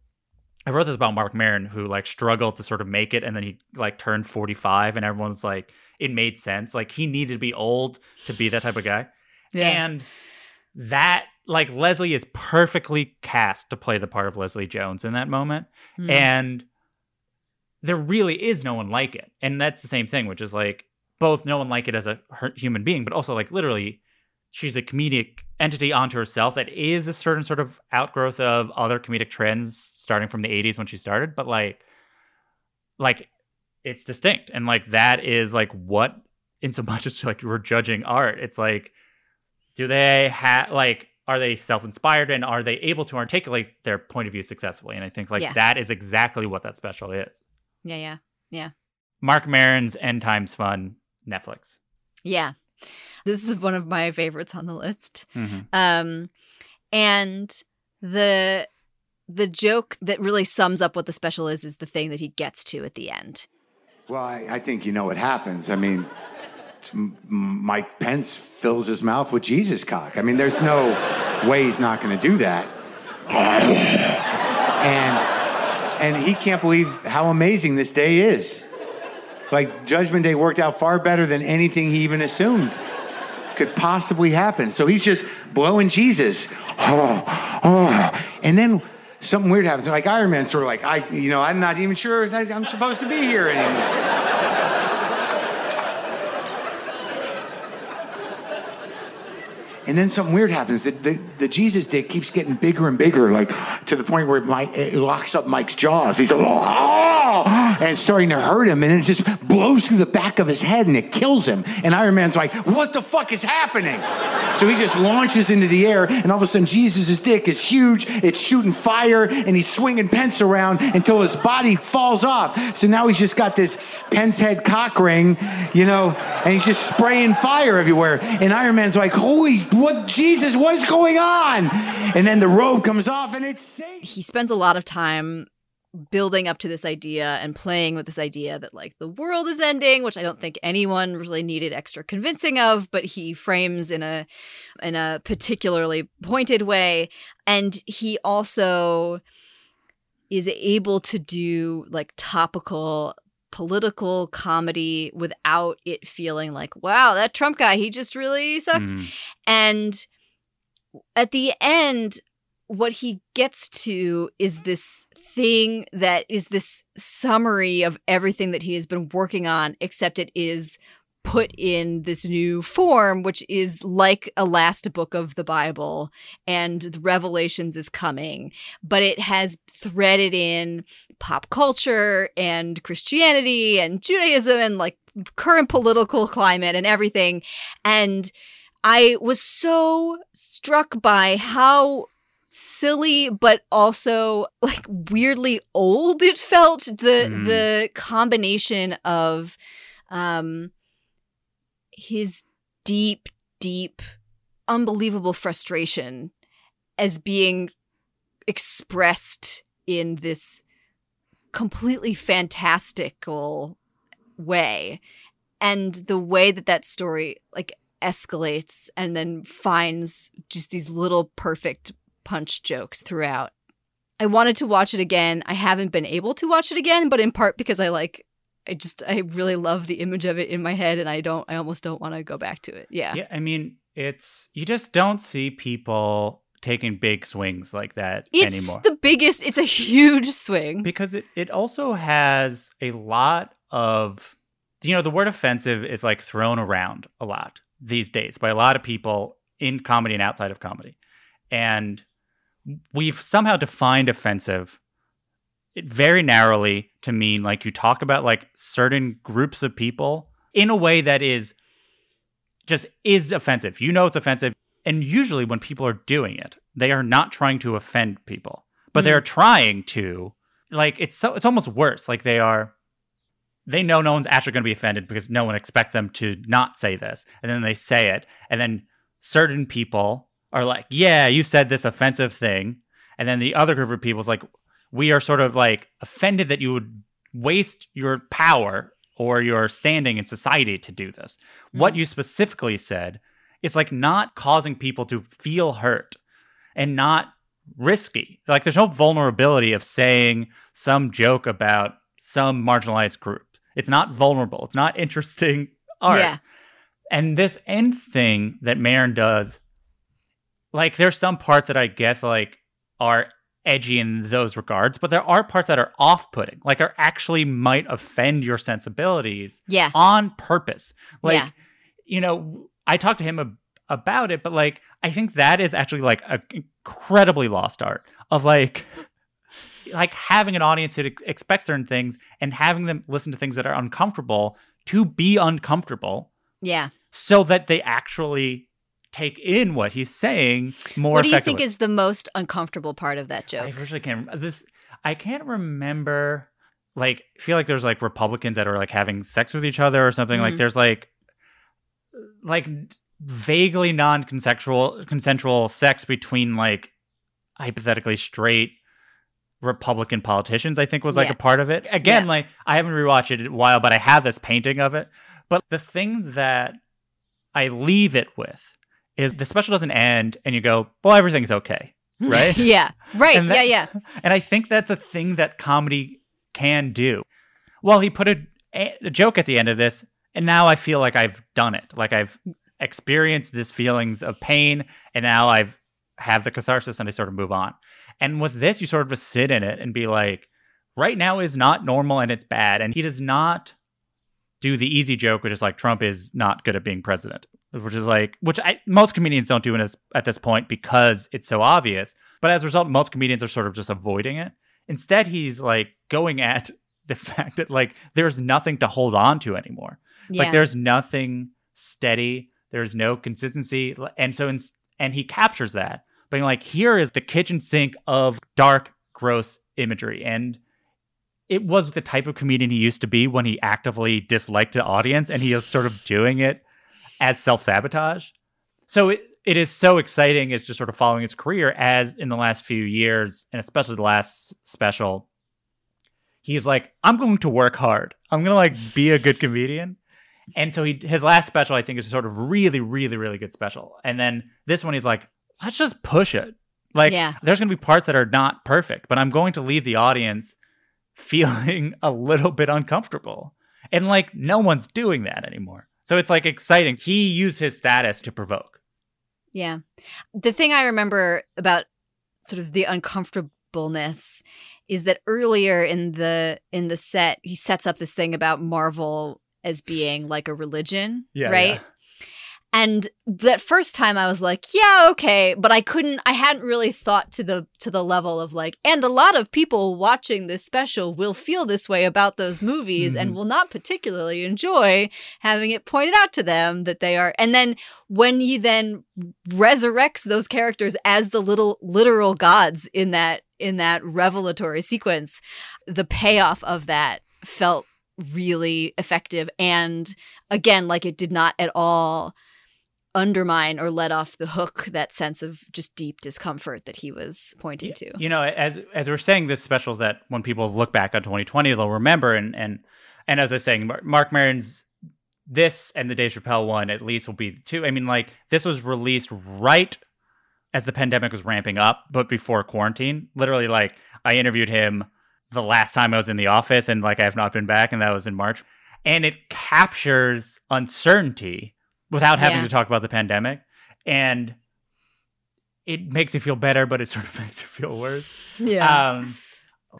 I wrote this about Marc Maron, who like struggled to sort of make it, and then he like turned 45, and everyone's like, it made sense. Like he needed to be old to be that type of guy. Yeah. And that, like, Leslie is perfectly cast to play the part of Leslie Jones in that moment. Mm. And there really is no one like it. And that's the same thing, which is like both no one like it as a human being, but also like literally she's a comedic entity unto herself that is a certain sort of outgrowth of other comedic trends starting from the 80s when she started. But like it's distinct. And like that is like what, in so much as like we're judging art, it's like, do they have, like, are they self-inspired, and are they able to articulate their point of view successfully? And I think like that is exactly what that special is. Yeah, yeah, yeah. Marc Maron's End Times Fun, Netflix. Yeah. This is one of my favorites on the list. Mm-hmm. And the joke that really sums up what the special is the thing that he gets to at the end. Well, I think you know what happens. I mean, Mike Pence fills his mouth with Jesus cock. I mean, there's no way he's not going to do that. And he can't believe how amazing this day is. Like, Judgment Day worked out far better than anything he even assumed could possibly happen. So he's just blowing Jesus. And then something weird happens. Like, Iron Man's sort of like, I'm not even sure if I'm supposed to be here anymore. And then something weird happens. The Jesus dick keeps getting bigger and bigger, like to the point where it locks up Mike's jaws. He's like, and it's starting to hurt him, and it just blows through the back of his head, and it kills him. And Iron Man's like, what the fuck is happening? So he just launches into the air, and all of a sudden Jesus' dick is huge. It's shooting fire, and he's swinging Pence around until his body falls off. So now he's just got this Pence head cock ring, you know, and he's just spraying fire everywhere. And Iron Man's like, holy... what, Jesus, what's going on? And then the robe comes off and it's safe. He spends a lot of time building up to this idea and playing with this idea that like the world is ending, which I don't think anyone really needed extra convincing of, but he frames in a particularly pointed way. And he also is able to do like topical political comedy without it feeling like, wow, that Trump guy, he just really sucks. And at the end, what he gets to is this thing that is this summary of everything that he has been working on, except it is put in this new form, which is like a last book of the Bible, and the Revelations is coming, but it has threaded in pop culture and Christianity and Judaism and like current political climate and everything. And I was so struck by how silly, but also like weirdly old it felt, the combination of his deep, deep, unbelievable frustration as being expressed in this completely fantastical way, and the way that that story like escalates and then finds just these little perfect punch jokes throughout. I wanted to watch it again. I haven't been able to watch it again, but in part because I really love the image of it in my head, and I almost don't want to go back to it. Yeah. Yeah. I mean, you just don't see people taking big swings like that anymore. It's the biggest, it's a huge swing. Because it also has a lot of, the word offensive is like thrown around a lot these days by a lot of people in comedy and outside of comedy. And we've somehow defined offensive very narrowly to mean like you talk about like certain groups of people in a way that is offensive. It's offensive. And usually when people are doing it, they are not trying to offend people, but they're trying to like, it's almost worse. Like they know no one's actually going to be offended because no one expects them to not say this. And then they say it. And then certain people are like, yeah, you said this offensive thing. And then the other group of people is like, we are sort of like offended that you would waste your power or your standing in society to do this. Mm-hmm. What you specifically said is like not causing people to feel hurt and not risky. Like there's no vulnerability of saying some joke about some marginalized group. It's not vulnerable. It's not interesting art. Yeah. And this end thing that Marin does, like there's some parts that I guess like are edgy in those regards, but there are parts that are off-putting, like are actually might offend your sensibilities on purpose. Like, I talked to him about it, but like, I think that is actually like an incredibly lost art of like having an audience who expects certain things and having them listen to things that are uncomfortable to be uncomfortable. Yeah. So that they actually take in what he's saying more. What do you think is the most uncomfortable part of that joke? I actually can't remember. Like, I feel like there's like Republicans that are like having sex with each other or something. Like there's like vaguely non-consensual sex between like hypothetically straight Republican politicians, I think was like a part of it. Again, like I haven't rewatched it in a while, but I have this painting of it. But the thing that I leave it with is the special doesn't end and you go, well, everything's okay, right? Yeah, right, yeah. And I think that's a thing that comedy can do. Well, he put a joke at the end of this, and now I feel like I've done it. Like I've experienced these feelings of pain, and now I've have the catharsis, and I sort of move on. And with this, you sort of just sit in it and be like, right now is not normal, and it's bad. And he does not do the easy joke, which is like, Trump is not good at being president. Which is like, most comedians don't do it at this point because it's so obvious. But as a result, most comedians are sort of just avoiding it. Instead, he's like going at the fact that like there's nothing to hold on to anymore. Yeah. Like there's nothing steady. There's no consistency. And so, and he captures that, being like, here is the kitchen sink of dark, gross imagery. And it was the type of comedian he used to be when he actively disliked the audience, and he is sort of doing it as self-sabotage. So it is so exciting. It's just sort of following his career as in the last few years, and especially the last special, he's like, I'm going to work hard. I'm going to like be a good comedian. And so his last special, I think, is sort of really, really, really good special. And then this one, he's like, let's just push it. Like, yeah. There's going to be parts that are not perfect, but I'm going to leave the audience feeling a little bit uncomfortable. And like, no one's doing that anymore. So it's like exciting. He used his status to provoke. Yeah. The thing I remember about sort of the uncomfortableness is that earlier in the set, he sets up this thing about Marvel as being like a religion, right? Yeah. And that first time I was like, yeah, okay. But I hadn't really thought to the level of like, and a lot of people watching this special will feel this way about those movies and will not particularly enjoy having it pointed out to them that they are. And then when he then resurrects those characters as the little literal gods in that revelatory sequence, the payoff of that felt really effective. And again, like it did not at all undermine or let off the hook that sense of just deep discomfort that he was pointing to. You know, as we're saying, this special is that when people look back on 2020, they'll remember. And as I was saying, Mark Maron's this and the Dave Chappelle one at least will be the two. I mean, like this was released right as the pandemic was ramping up, but before quarantine. Literally, like I interviewed him the last time I was in the office, and like I have not been back, and that was in March. And it captures uncertainty without having to talk about the pandemic. And it makes you feel better, but it sort of makes you feel worse. Yeah.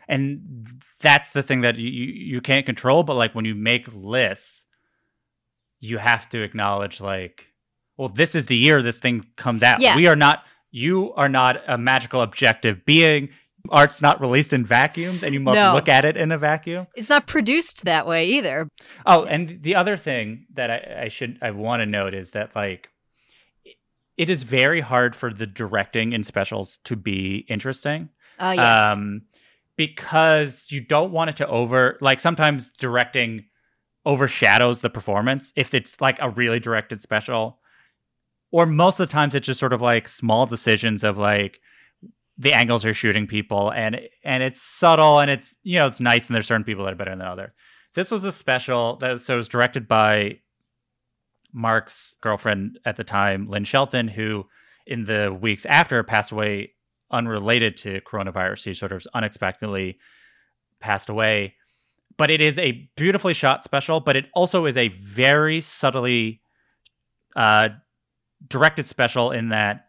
And that's the thing that you can't control. But like when you make lists, you have to acknowledge like, well, this is the year this thing comes out. Yeah. You are not a magical objective being. Art's not released in vacuums, and you must look at it in a vacuum. It's not produced that way either. Oh, yeah. And the other thing that I want to note is that like it is very hard for the directing in specials to be interesting. Yes. Because you don't want it to sometimes directing overshadows the performance if it's like a really directed special. Or most of the times it's just sort of like small decisions of like the angles are shooting people, and it's subtle, and it's, you know, it's nice, and there's certain people that are better than others. This was a special it was directed by Mark's girlfriend at the time, Lynn Shelton, who in the weeks after passed away unrelated to coronavirus. She sort of unexpectedly passed away. But it is a beautifully shot special, but it also is a very subtly directed special in that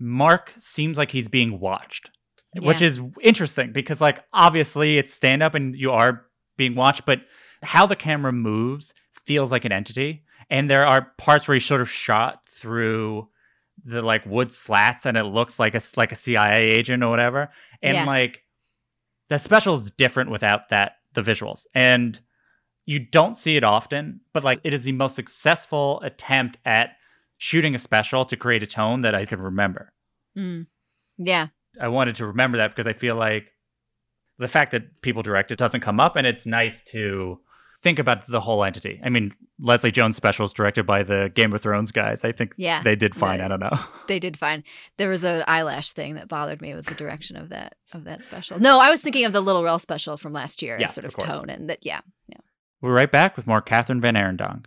Mark seems like he's being watched, which is interesting because, like, obviously it's stand up and you are being watched, but how the camera moves feels like an entity. And there are parts where he's sort of shot through the like wood slats, and it looks like a CIA agent or whatever. And like the special is different without that, the visuals, and you don't see it often, but like it is the most successful attempt at shooting a special to create a tone that I can remember. Yeah. I wanted to remember that because I feel like the fact that people direct it doesn't come up, and it's nice to think about the whole entity. I mean, Leslie Jones special is directed by the Game of Thrones guys. I think they did fine. I don't know. They did fine. There was an eyelash thing that bothered me with the direction of that special. No, I was thinking of the Little Rel special from last year as sort of tone. And that, yeah. We're right back with more Kathryn VanArendonk.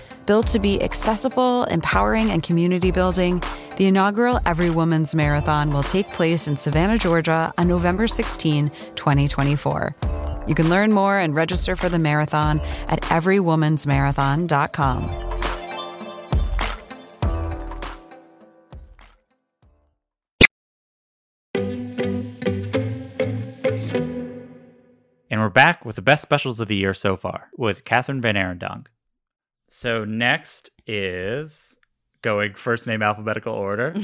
Built to be accessible, empowering, and community-building, the inaugural Every Woman's Marathon will take place in Savannah, Georgia on November 16, 2024. You can learn more and register for the marathon at everywomansmarathon.com. And we're back with the best specials of the year so far with Kathryn VanArendonk. So next is going first name alphabetical order.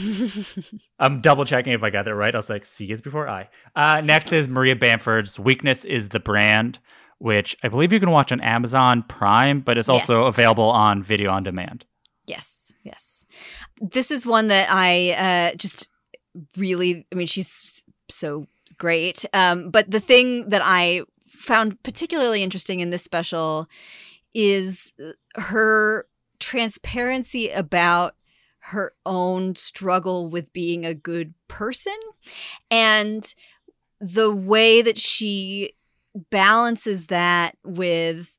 I'm double checking if I got that right. I was like, C is before I. Next is Maria Bamford's Weakness is the Brand, which I believe you can watch on Amazon Prime, but it's also available on video on demand. Yes. This is one that I just really, I mean, she's so great. But the thing that I found particularly interesting in this special is her transparency about her own struggle with being a good person and the way that she balances that with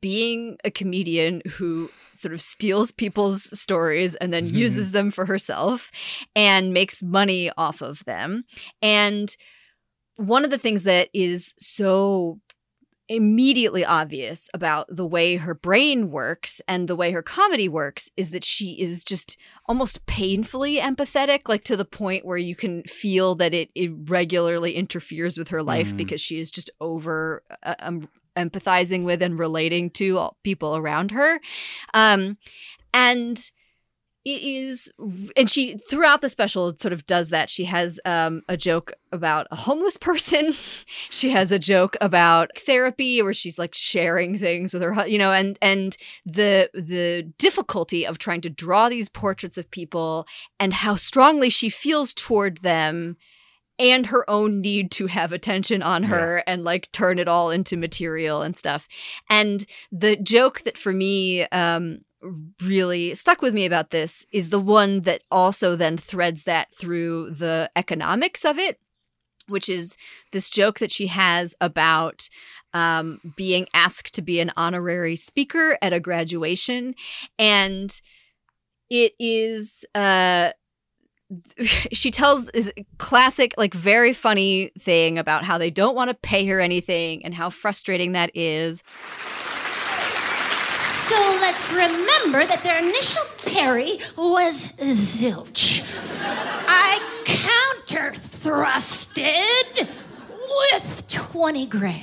being a comedian who sort of steals people's stories and then uses them for herself and makes money off of them. And one of the things that is so immediately obvious about the way her brain works and the way her comedy works is that she is just almost painfully empathetic, like to the point where you can feel that it regularly interferes with her life because she is just over empathizing with and relating to all people around her. And it is, and she throughout the special sort of does that. She has a joke about a homeless person. She has a joke about therapy, where she's like sharing things with her, you know, and the difficulty of trying to draw these portraits of people and how strongly she feels toward them and her own need to have attention on her and like turn it all into material and stuff. And the joke that for me, really stuck with me about this is the one that also then threads that through the economics of it, which is this joke that she has about being asked to be an honorary speaker at a graduation. And it is she tells this classic, like very funny thing about how they don't want to pay her anything and how frustrating that is. So let's remember that their initial parry was zilch. I counter-thrusted with 20 grand.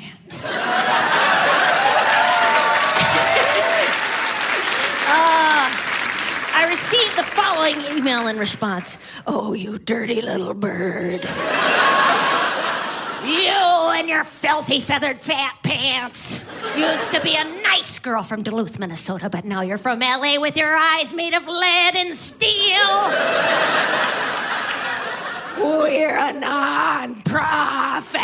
I received the following email in response. Oh, you dirty little bird. You and your filthy feathered fat pants. Used to be a nice girl from Duluth, Minnesota, but now you're from LA with your eyes made of lead and steel. We're a non-profit.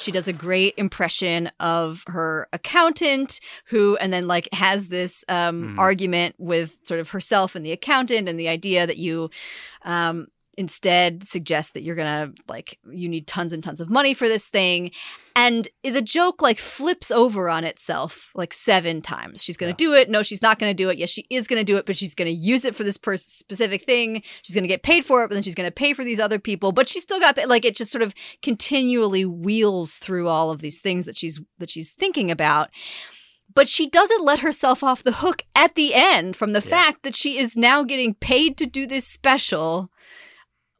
She does a great impression of her accountant who, and then like has this argument with sort of herself and the accountant and the idea that you, instead suggests that you're gonna, like, you need tons and tons of money for this thing. And the joke, like, flips over on itself, like, 7 times. She's gonna do it. No, she's not gonna do it. Yes, she is gonna do it, but she's gonna use it for this specific thing. She's gonna get paid for it, but then she's gonna pay for these other people. But she still got paid. Like, it just sort of continually wheels through all of these things that she's thinking about. But she doesn't let herself off the hook at the end from the fact that she is now getting paid to do this special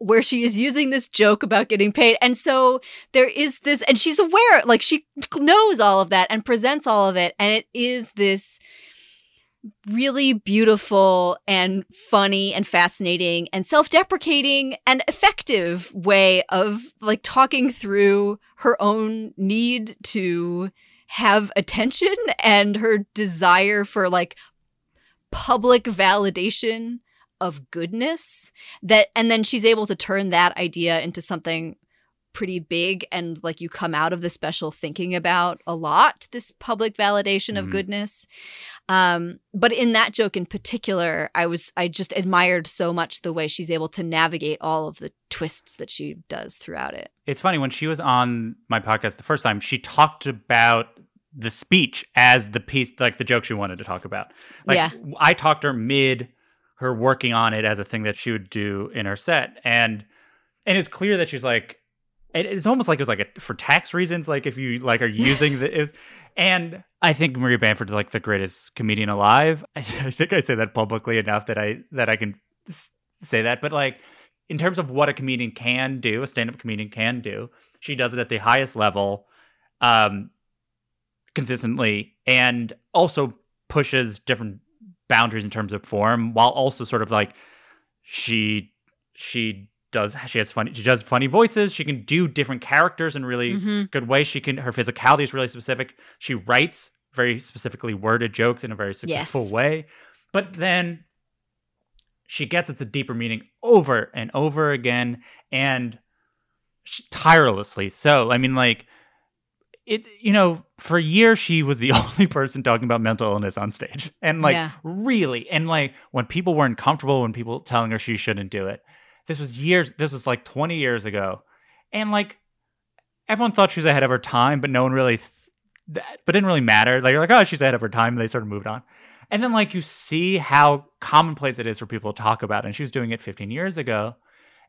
where she is using this joke about getting paid. And so there is this, and she's aware, like she knows all of that and presents all of it. And it is this really beautiful and funny and fascinating and self-deprecating and effective way of like talking through her own need to have attention and her desire for like public validation of goodness, that, and then she's able to turn that idea into something pretty big and like you come out of the special thinking about a lot, this public validation of goodness. But in that joke in particular, I just admired so much the way she's able to navigate all of the twists that she does throughout it. It's funny, when she was on my podcast the first time, she talked about the speech as the piece, like the joke she wanted to talk about. Like I talked her mid her working on it as a thing that she would do in her set. And And it's clear that she's like, it's almost like it was like for tax reasons, like if you like are using the. And I think Maria Bamford's like the greatest comedian alive. I think I say that publicly enough that I can say that. But like in terms of what a comedian can do, a stand-up comedian can do, she does it at the highest level, consistently, and also pushes different boundaries in terms of form, while also sort of like she does funny voices. She can do different characters in really good ways. Her physicality is really specific. She writes very specifically worded jokes in a very successful way. But then she gets at the deeper meaning over and over again, and tirelessly. So, I mean, like, it, you know, for years she was the only person talking about mental illness on stage. And like, really, and like when people weren't comfortable, when people telling her she shouldn't do it. This was like 20 years ago. And like, everyone thought she was ahead of her time, but no one really, but didn't really matter. Like, you're like, oh, she's ahead of her time. And they sort of moved on. And then like, you see how commonplace it is for people to talk about it. And she was doing it 15 years ago.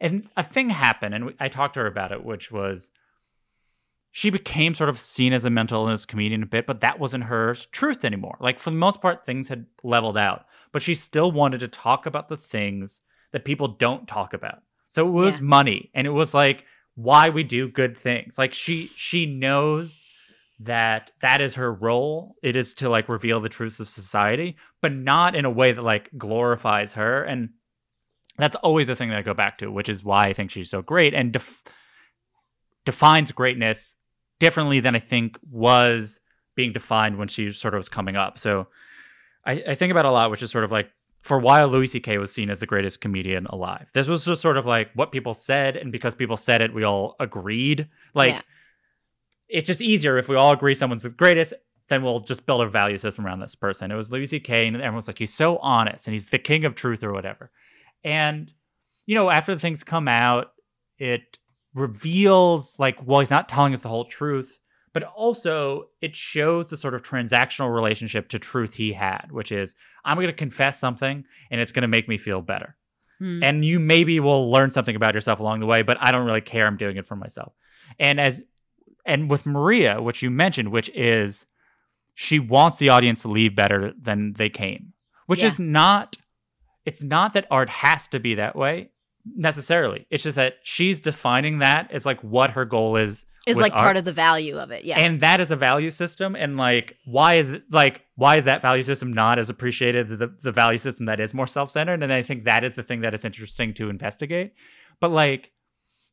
And a thing happened, and I talked to her about it, which was she became sort of seen as a mental illness comedian a bit, but that wasn't her truth anymore. Like, for the most part, things had leveled out. But she still wanted to talk about the things that people don't talk about. So it was money, and it was like why we do good things. Like she knows that that is her role. It is to like reveal the truths of society, but not in a way that like glorifies her. And that's always the thing that I go back to, which is why I think she's so great and defines greatness differently than I think was being defined when she sort of was coming up. So I think about it a lot, which is sort of like, for a while, Louis C.K. was seen as the greatest comedian alive. This was just sort of like what people said, and because people said it, we all agreed. Like, it's just easier if we all agree someone's the greatest, then we'll just build a value system around this person. It was Louis C.K., and everyone's like, he's so honest, and he's the king of truth or whatever. And, you know, after the things come out, it reveals, like, well, he's not telling us the whole truth, but also it shows the sort of transactional relationship to truth he had, which is, I'm going to confess something and it's going to make me feel better. And you maybe will learn something about yourself along the way, but I don't really care. I'm doing it for myself. And with Maria, which you mentioned, which is she wants the audience to leave better than they came, which is not, it's not that art has to be that way necessarily. It's just that she's defining that as like what her goal is like art. Part of the value of it. Yeah. And that is a value system. And like, why is that value system not as appreciated as the value system that is more self-centered? And I think that is the thing that is interesting to investigate. But like,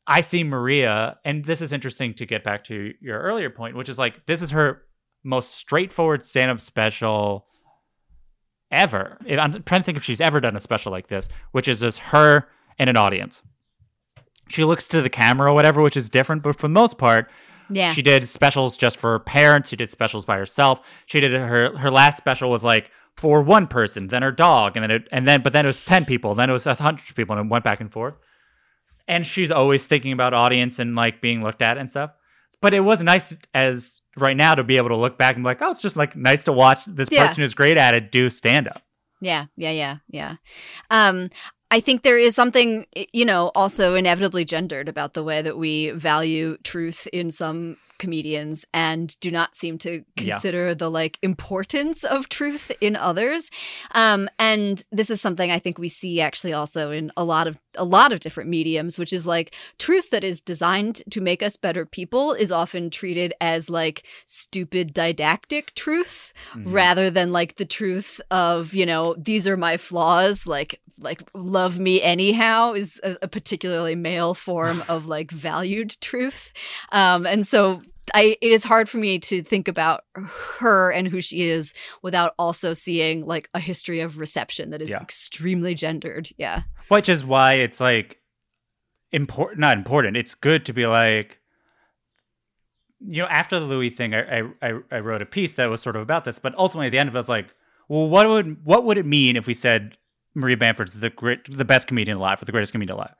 I see Maria, and this is interesting to get back to your earlier point, which is like, this is her most straightforward stand-up special ever. I'm trying to think if she's ever done a special like this, which is just her and an audience. She looks to the camera or whatever, which is different. But for the most part, she did specials just for her parents. She did specials by herself. She did her last special was like for one person, then her dog. But then it was 10 people. Then it was 100 people, and it went back and forth. And she's always thinking about audience and like being looked at and stuff. But it was nice as right now to be able to look back and be like, oh, it's just like nice to watch this person who's great at it do stand up. Yeah. I think there is something, you know, also inevitably gendered about the way that we value truth in some comedians and do not seem to consider the like importance of truth in others. And this is something I think we see actually also in a lot of different mediums, which is like truth that is designed to make us better people is often treated as like stupid didactic truth rather than like the truth of, you know, these are my flaws, like love me anyhow is a particularly male form of like valued truth. And so it is hard for me to think about her and who she is without also seeing like a history of reception that is extremely gendered. Yeah. Which is why it's like not important. It's good to be like, you know, after the Louis thing, I wrote a piece that was sort of about this, but ultimately at the end of it, I was like, well, what would it mean if we said Maria Bamford's the best comedian alive or the greatest comedian alive?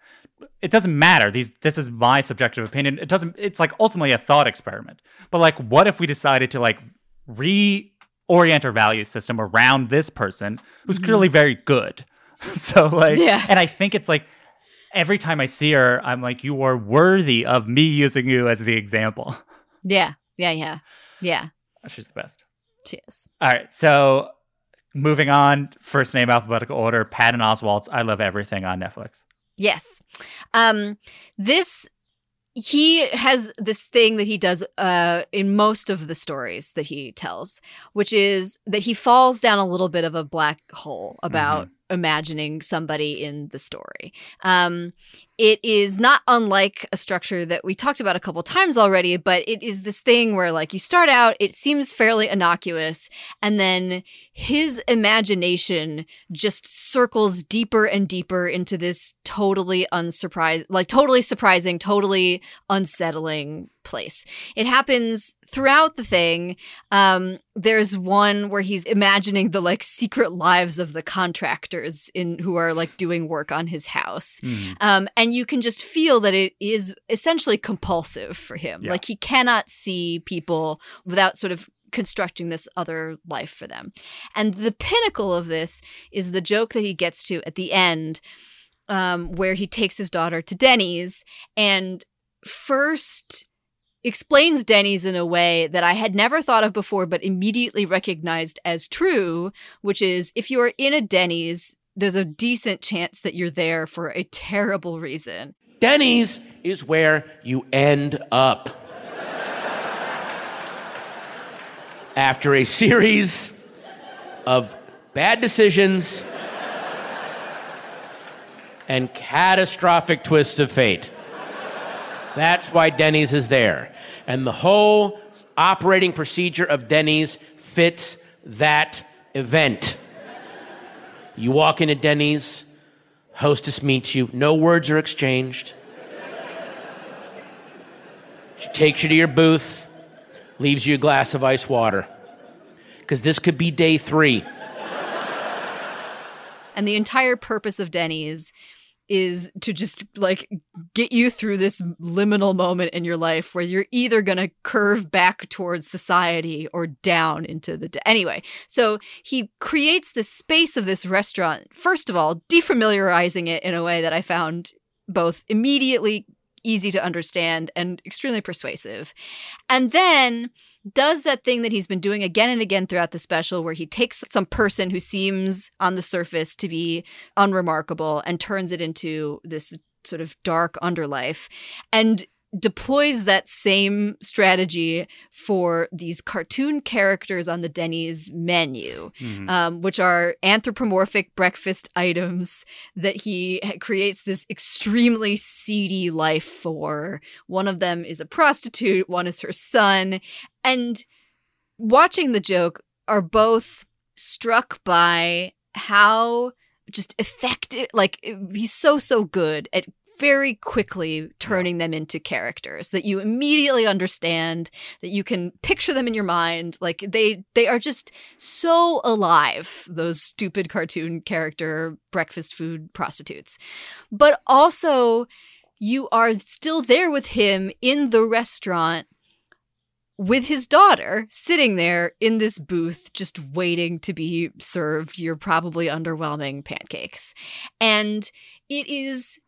It doesn't matter. This is my subjective opinion. It's like ultimately a thought experiment. But like, what if we decided to like reorient our value system around this person who's clearly very good? So like, and I think it's like, every time I see her, I'm like, you are worthy of me using you as the example. Yeah. She's the best. She is. All right. So moving on, first name alphabetical order, Patton Oswalt's I Love Everything on Netflix. Yes. He has this thing that he does in most of the stories that he tells, which is that he falls down a little bit of a black hole about imagining somebody in the story. It is not unlike a structure that we talked about a couple times already, but it is this thing where, like, you start out, it seems fairly innocuous, and then his imagination just circles deeper and deeper into this totally surprising, totally unsettling place. It happens throughout the thing. There's one where he's imagining the, like, secret lives of the contractors who are, like, doing work on his house. And you can just feel that it is essentially compulsive for him. Yeah. Like, he cannot see people without sort of constructing this other life for them. And the pinnacle of this is the joke that he gets to at the end, where he takes his daughter to Denny's and first explains Denny's in a way that I had never thought of before but immediately recognized as true, which is if you are in a Denny's, there's a decent chance that you're there for a terrible reason. Denny's is where you end up. After a series of bad decisions and catastrophic twists of fate. That's why Denny's is there. And the whole operating procedure of Denny's fits that event. You walk into Denny's, hostess meets you, no words are exchanged. She takes you to your booth, leaves you a glass of ice water. Because this could be day 3. And the entire purpose of Denny's is to just, like, get you through this liminal moment in your life where you're either going to curve back towards society or down into the... Anyway, so he creates the space of this restaurant, first of all, defamiliarizing it in a way that I found both immediately easy to understand and extremely persuasive. And then does that thing that he's been doing again and again throughout the special where he takes some person who seems on the surface to be unremarkable and turns it into this sort of dark underlife and deploys that same strategy for these cartoon characters on the Denny's menu, which are anthropomorphic breakfast items that he creates this extremely seedy life for. One of them is a prostitute, one is her son. And watching the joke are both struck by how just effective, like, he's so good at very quickly turning them into characters that you immediately understand, that you can picture them in your mind. Like, they are just so alive, those stupid cartoon character breakfast food prostitutes. But also, you are still there with him in the restaurant with his daughter sitting there in this booth just waiting to be served your probably underwhelming pancakes. And it is...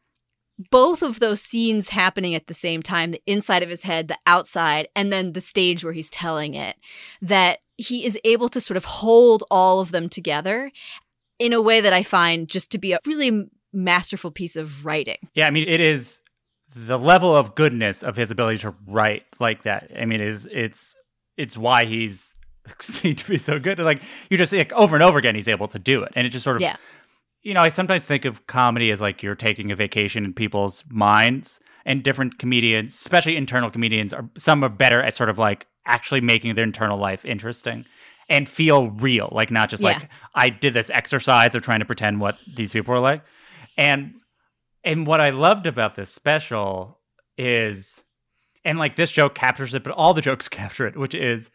both of those scenes happening at the same time, the inside of his head, the outside, and then the stage where he's telling it, that he is able to sort of hold all of them together in a way that I find just to be a really masterful piece of writing. Yeah, I mean, it is the level of goodness of his ability to write like that. I mean, it's why he's seen to be so good. Like, you just, like, over and over again, he's able to do it. And it just sort of... Yeah. You know, I sometimes think of comedy as, like, you're taking a vacation in people's minds, and different comedians, especially internal comedians, some are better at sort of, like, actually making their internal life interesting and feel real, like, not just like I did this exercise of trying to pretend what these people are like. And what I loved about this special is, and, like, this joke captures it, but all the jokes capture it, which is,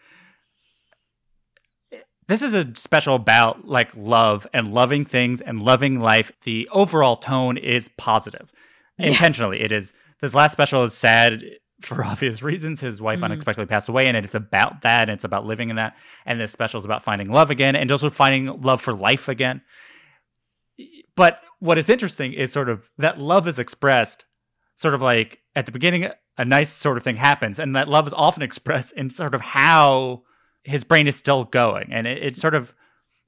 this is a special about, like, love and loving things and loving life. The overall tone is positive. Yeah. Intentionally, it is. This last special is sad for obvious reasons. His wife unexpectedly passed away, and it's about that, and it's about living in that. And this special is about finding love again and also finding love for life again. But what is interesting is sort of that love is expressed sort of like at the beginning, a nice sort of thing happens. And that love is often expressed in sort of how his brain is still going. And it sort of,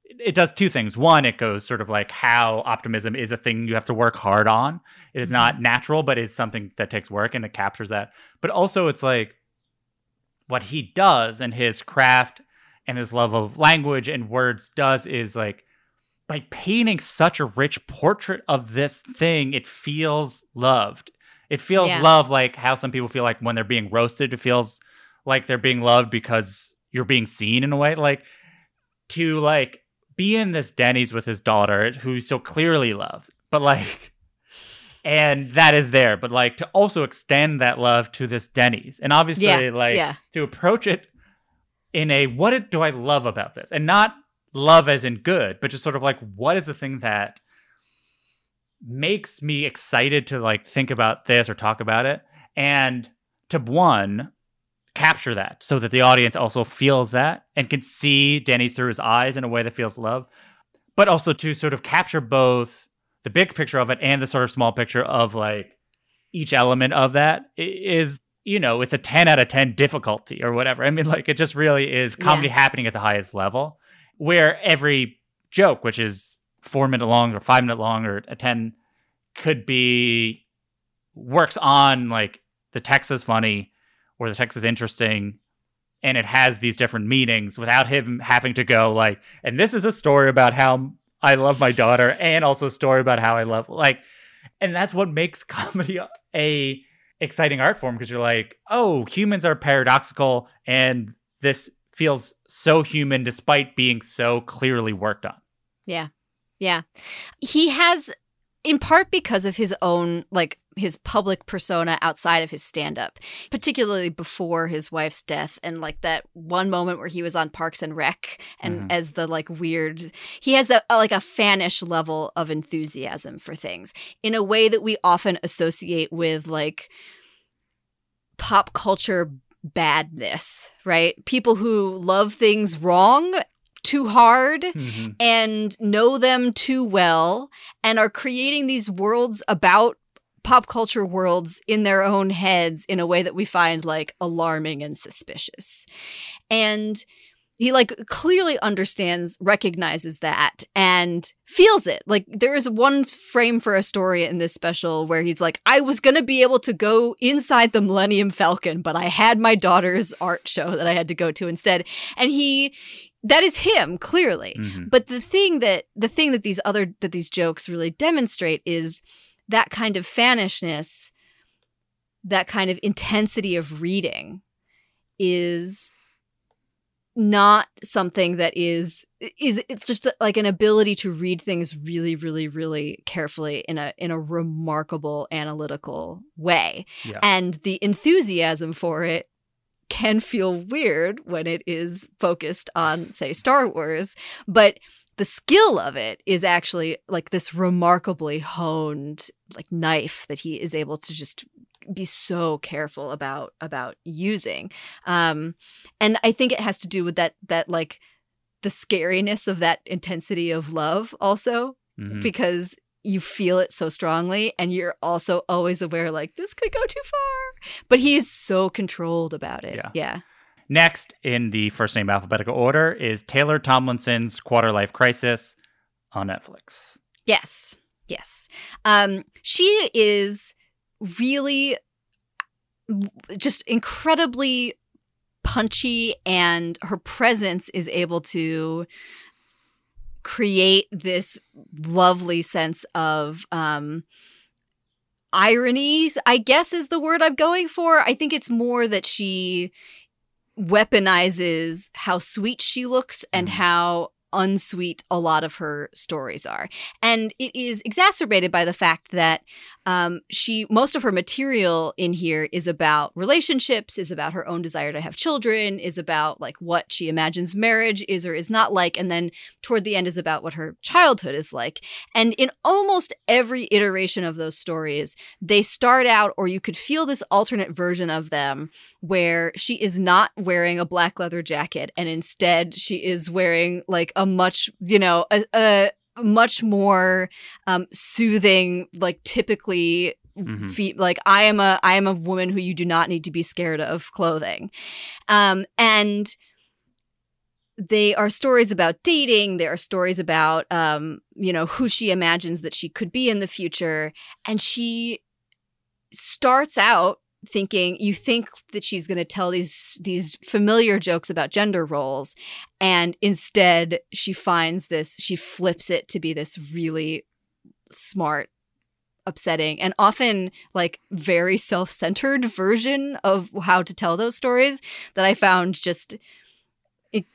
it does two things. One, it goes sort of like how optimism is a thing you have to work hard on. It is not natural, but it's something that takes work, and it captures that. But also it's like what he does and his craft and his love of language and words does is like, by painting such a rich portrait of this thing, it feels loved. It feels love, like how some people feel like when they're being roasted, it feels like they're being loved because you're being seen in a way. Like to like be in this Denny's with his daughter, who so clearly loves, but like, and that is there, but like to also extend that love to this Denny's, and obviously to approach it in a, what do I love about this? And not love as in good, but just sort of like, what is the thing that makes me excited to like think about this or talk about it, and to one, capture that so that the audience also feels that and can see Denny's through his eyes in a way that feels love, but also to sort of capture both the big picture of it and the sort of small picture of like each element of that is, you know, it's a 10 out of 10 difficulty or whatever. I mean, like it just really is comedy happening at the highest level, where every joke, which is 4 minute long or 5 minute long or a 10, could be works on like the text is funny or the text is interesting, and it has these different meanings without him having to go like, and this is a story about how I love my daughter and also a story about how I love, like, and that's what makes comedy a exciting art form, because you're like, oh, humans are paradoxical and this feels so human despite being so clearly worked on. Yeah. Yeah. He has, in part because of his own, like, his public persona outside of his stand-up, particularly before his wife's death, and, like, that one moment where he was on Parks and Rec and as the, like, weird – he has, that like, a fanish level of enthusiasm for things in a way that we often associate with, like, pop culture badness, right? People who love things wrong – too hard and know them too well, and are creating these worlds about pop culture worlds in their own heads in a way that we find like alarming and suspicious. And he like clearly understands, recognizes that, and feels it. Like there is one frame for a story in this special where he's like, I was going to be able to go inside the Millennium Falcon, but I had my daughter's art show that I had to go to instead. And that is him, clearly. But the thing that these jokes really demonstrate is that kind of fanishness, that kind of intensity of reading is not something that is it's just like an ability to read things really, really, really carefully in a remarkable analytical way. Yeah. And the enthusiasm for it can feel weird when it is focused on, say, Star Wars, but the skill of it is actually like this remarkably honed like knife that he is able to just be so careful about using. And I think it has to do with that like the scariness of that intensity of love also, because you feel it so strongly, and you're also always aware, like, this could go too far. But he is so controlled about it. Yeah. Next, in the first name alphabetical order, is Taylor Tomlinson's Quarter-Life Crisis on Netflix. Yes. She is really just incredibly punchy, and her presence is able to create this lovely sense of irony, I guess is the word I'm going for. I think it's more that she weaponizes how sweet she looks and how unsweet a lot of her stories are. And it is exacerbated by the fact that most of her material in here is about relationships, is about her own desire to have children, is about like what she imagines marriage is or is not like, and then toward the end is about what her childhood is like. And in almost every iteration of those stories, they start out, or you could feel this alternate version of them where she is not wearing a black leather jacket and instead she is wearing like a much, you know, a much more soothing, like typically feet, like I am a woman who you do not need to be scared of clothing. And they are stories about dating. There are stories about, you know, who she imagines that she could be in the future. And she starts out thinking, you think that she's going to tell these familiar jokes about gender roles. And instead, she finds this, she flips it to be this really smart, upsetting, and often like very self-centered version of how to tell those stories that I found just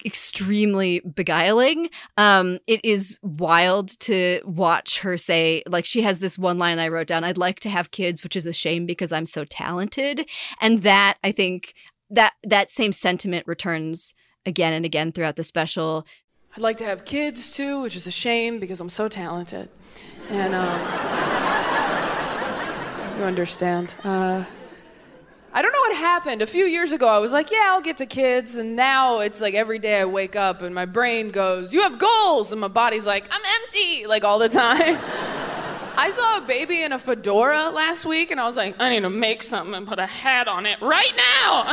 extremely beguiling. It is wild to watch her say, like, she has this one line I wrote down, I'd like to have kids, which is a shame because I'm so talented. And that, I think, that same sentiment returns again and again throughout the special. I'd like to have kids too, which is a shame because I'm so talented. And you understand. I don't know what happened. A few years ago, I was like, yeah, I'll get to kids. And now it's like every day I wake up and my brain goes, you have goals. And my body's like, I'm empty, like all the time. I saw a baby in a fedora last week and I was like, I need to make something and put a hat on it right now.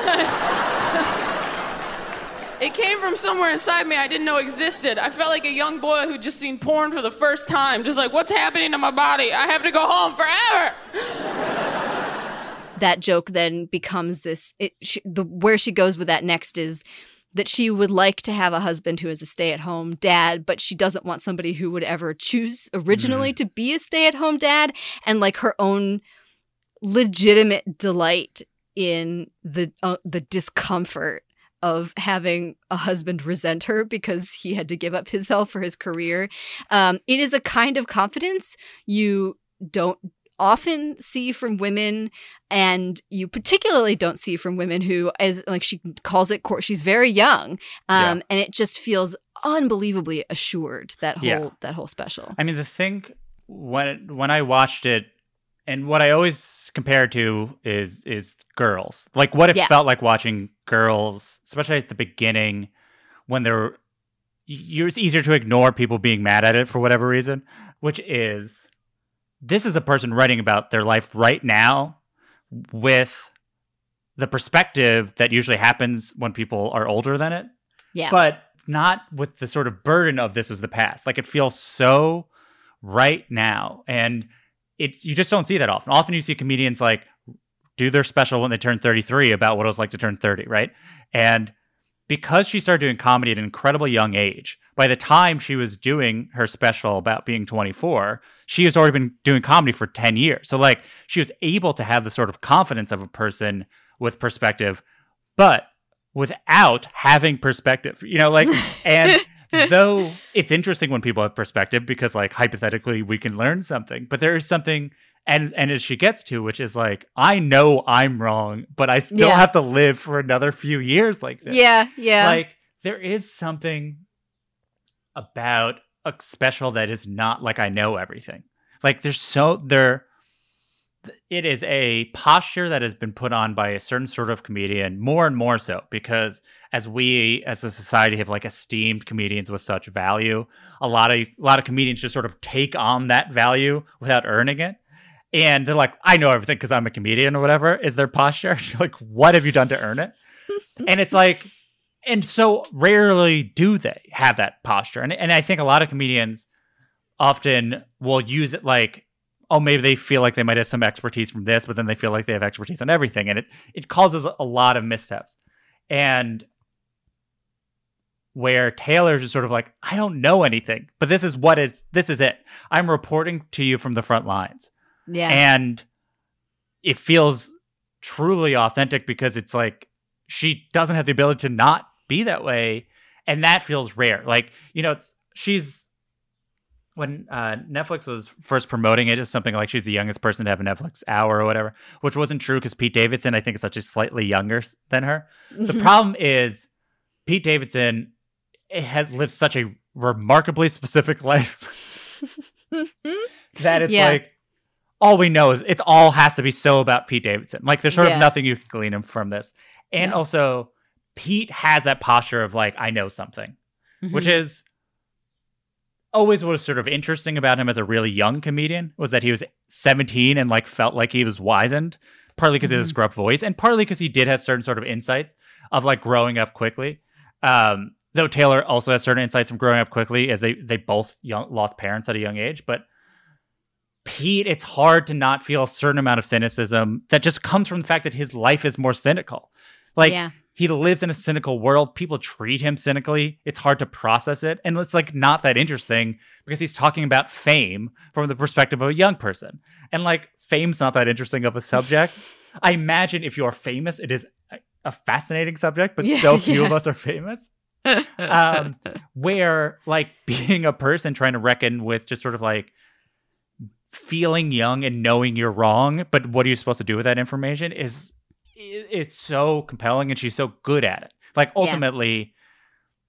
It came from somewhere inside me I didn't know existed. I felt like a young boy who'd just seen porn for the first time. Just like, what's happening to my body? I have to go home forever. That joke then becomes this, where she goes with that next is that she would like to have a husband who is a stay-at-home dad, but she doesn't want somebody who would ever choose originally to be a stay-at-home dad. And like her own legitimate delight in the discomfort of having a husband resent her because he had to give up his health for his career. It is a kind of confidence you don't often see from women, and you particularly don't see from women who, as like she calls it, she's very young, and it just feels unbelievably assured, that whole special. I mean, the thing when I watched it, and what I always compare to is Girls. Like what it felt like watching Girls, especially at the beginning when it's easier to ignore people being mad at it for whatever reason, which is, this is a person writing about their life right now with the perspective that usually happens when people are older than it. Yeah. But not with the sort of burden of this was the past. Like it feels so right now. And it's, you just don't see that often. Often you see comedians like do their special when they turn 33 about what it was like to turn 30, right? And because she started doing comedy at an incredibly young age, by the time she was doing her special about being 24, she has already been doing comedy for 10 years. So like she was able to have the sort of confidence of a person with perspective, but without having perspective, you know, like, and though it's interesting when people have perspective because like hypothetically we can learn something, but there is something, and as she gets to, which is like, I know I'm wrong, but I still have to live for another few years like this. Yeah, yeah. Like, there is something about a special that is not like I know everything. Like, it is a posture that has been put on by a certain sort of comedian, more and more so, because as we, as a society, have like esteemed comedians with such value, a lot of comedians just sort of take on that value without earning it. And they're like, I know everything because I'm a comedian or whatever, is their posture. Like, what have you done to earn it? And it's like, and so rarely do they have that posture. And I think a lot of comedians often will use it like, oh, maybe they feel like they might have some expertise from this, but then they feel like they have expertise on everything. And it causes a lot of missteps. And where Taylor's just sort of like, I don't know anything, but this is it. I'm reporting to you from the front lines. Yeah. And it feels truly authentic because it's like she doesn't have the ability to not be that way. And that feels rare. Like, you know, when Netflix was first promoting it as something like she's the youngest person to have a Netflix hour or whatever, which wasn't true because Pete Davidson, I think, is actually slightly younger than her. The problem is Pete Davidson has lived such a remarkably specific life that it's like, all we know is it all has to be so about Pete Davidson. Like, there's sort of nothing you can glean from this. And also, Pete has that posture of like, I know something, which is always was sort of interesting about him as a really young comedian was that he was 17 and like felt like he was wizened, partly because of his gruff voice and partly because he did have certain sort of insights of like growing up quickly. Though Taylor also has certain insights from growing up quickly as they both lost parents at a young age. But Pete, it's hard to not feel a certain amount of cynicism that just comes from the fact that his life is more cynical. Like, yeah. He lives in a cynical world. People treat him cynically. It's hard to process it. And it's like not that interesting because he's talking about fame from the perspective of a young person. And like fame's not that interesting of a subject. I imagine if you are famous, it is a fascinating subject, but so few of us are famous. Where like being a person trying to reckon with just sort of like feeling young and knowing you're wrong, but what are you supposed to do with that information is... It's so compelling, and she's so good at it. Like, ultimately,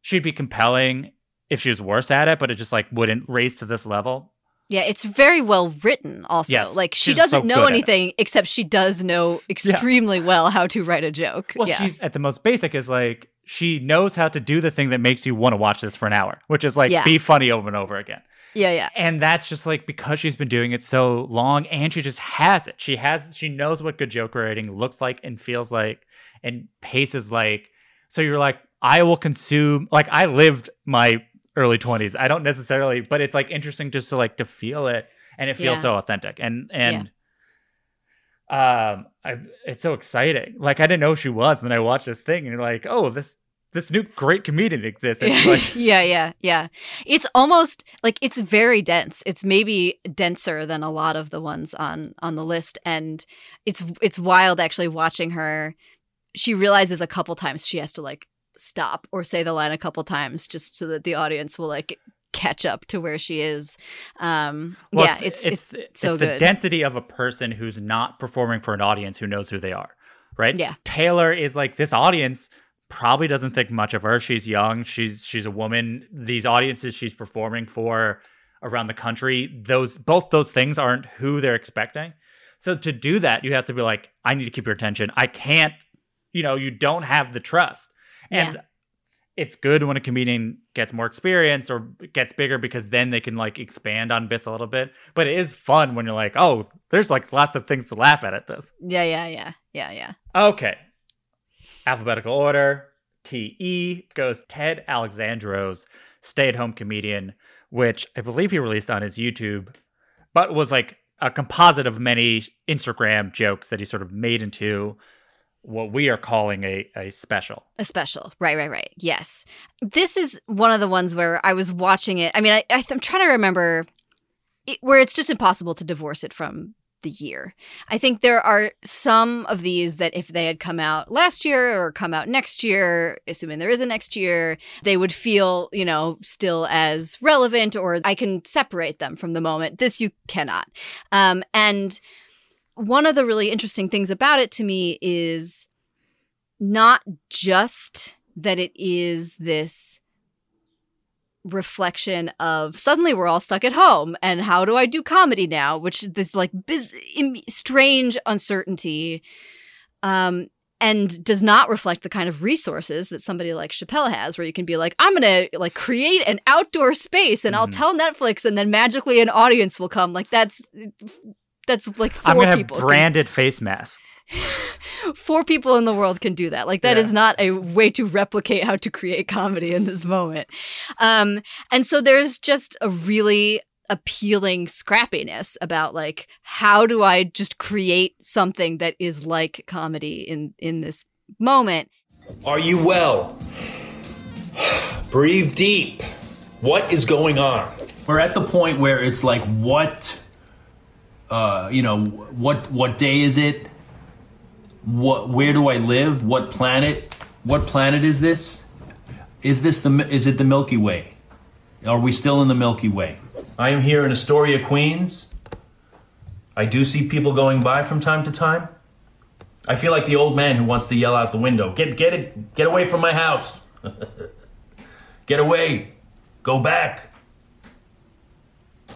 she'd be compelling if she was worse at it, but it just, like, wouldn't raise to this level. Yeah, it's very well written also. Yes, like, she doesn't know anything, except she does know extremely well how to write a joke. Well, she's at the most basic is, like, she knows how to do the thing that makes you want to watch this for an hour, which is, like, be funny over and over again. Yeah, yeah. And that's just like because she's been doing it so long and she just has it. She knows what good joke writing looks like and feels like and paces like. So you're like, I will consume, like I lived my early 20s. I don't necessarily, but it's like interesting just to like to feel it and it feels so authentic. It's so exciting. Like I didn't know who she was, and then I watched this thing and you're like, oh, this new great comedian exists. It's almost like it's very dense. It's maybe denser than a lot of the ones on the list. And it's wild actually watching her. She realizes a couple times she has to like stop or say the line a couple times just so that the audience will like catch up to where she is. It's good. The density of a person who's not performing for an audience who knows who they are. Right. Yeah. Taylor is like this audience probably doesn't think much of her. She's young. She's a woman. These audiences she's performing for around the country, both those things aren't who they're expecting. So to do that, you have to be like, I need to keep your attention. I can't, you don't have the trust. And it's good when a comedian gets more experience or gets bigger because then they can like expand on bits a little bit. But it is fun when you're like, oh, there's like lots of things to laugh at this. Yeah. Okay. Alphabetical order, TE goes Ted Alexandro's stay-at-home comedian, which I believe he released on his YouTube, but was like a composite of many Instagram jokes that he sort of made into what we are calling a special. A special. Right. Yes. This is one of the ones where I was watching it. I mean, I'm trying to remember where it's just impossible to divorce it from the year. I think there are some of these that if they had come out last year or come out next year, assuming there is a next year, they would feel, still as relevant, or I can separate them from the moment. This you cannot. And one of the really interesting things about it to me is not just that it is this reflection of suddenly we're all stuck at home and how do I do comedy now, which is this like strange uncertainty and does not reflect the kind of resources that somebody like Chappelle has, where you can be like, I'm gonna like create an outdoor space and I'll tell Netflix and then magically an audience will come. Like that's like four people. I'm gonna have branded face masks. 4 people in the world can do that. Like that is not a way to replicate how to create comedy in this moment. And so there's just a really appealing scrappiness about like, how do I just create something that is like comedy in this moment? Are you well? Breathe deep. What is going on? We're at the point where it's like, what day is it? Where do I live? What planet is this? Is it the Milky Way? Are we still in the Milky Way? I am here in Astoria, Queens. I do see people going by from time to time. I feel like the old man who wants to yell out the window, get away from my house. Get away. Go back.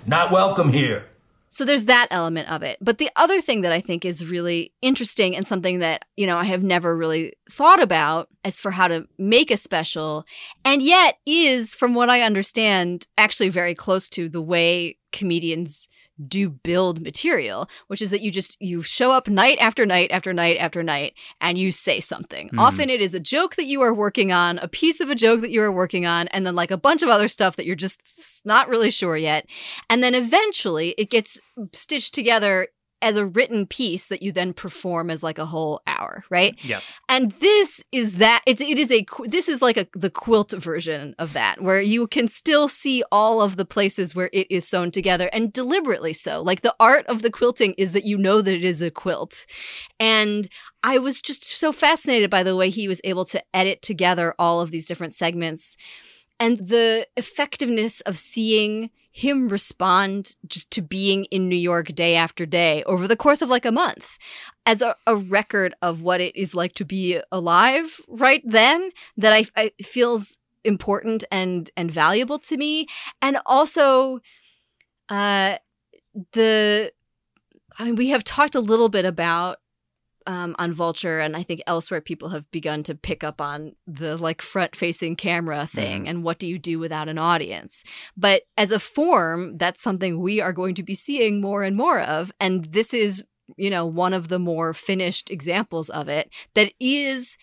Not welcome here. So there's that element of it. But the other thing that I think is really interesting and something that, you know, I have never really thought about as for how to make a special, and yet is, from what I understand, actually very close to the way comedians do build material, which is that you show up night after night after night after night and you say something. Mm. Often it is a joke that you are working on, a piece of a joke that you are working on, and then like a bunch of other stuff that you're just not really sure yet. And then eventually it gets stitched together as a written piece that you then perform as like a whole hour, right? Yes. And this is that this is like the quilt version of that, where you can still see all of the places where it is sewn together, and deliberately so. Like, the art of the quilting is that you know that it is a quilt. And I was just so fascinated by the way he was able to edit together all of these different segments and the effectiveness of seeing him respond just to being in New York day after day over the course of like a month as a record of what it is like to be alive right then, that I feels important and valuable to me. And also we have talked a little bit about on Vulture, and I think elsewhere people have begun to pick up on the like front-facing camera thing, and what do you do without an audience? But as a form, that's something we are going to be seeing more and more of, and this is, you know, one of the more finished examples of it. That is,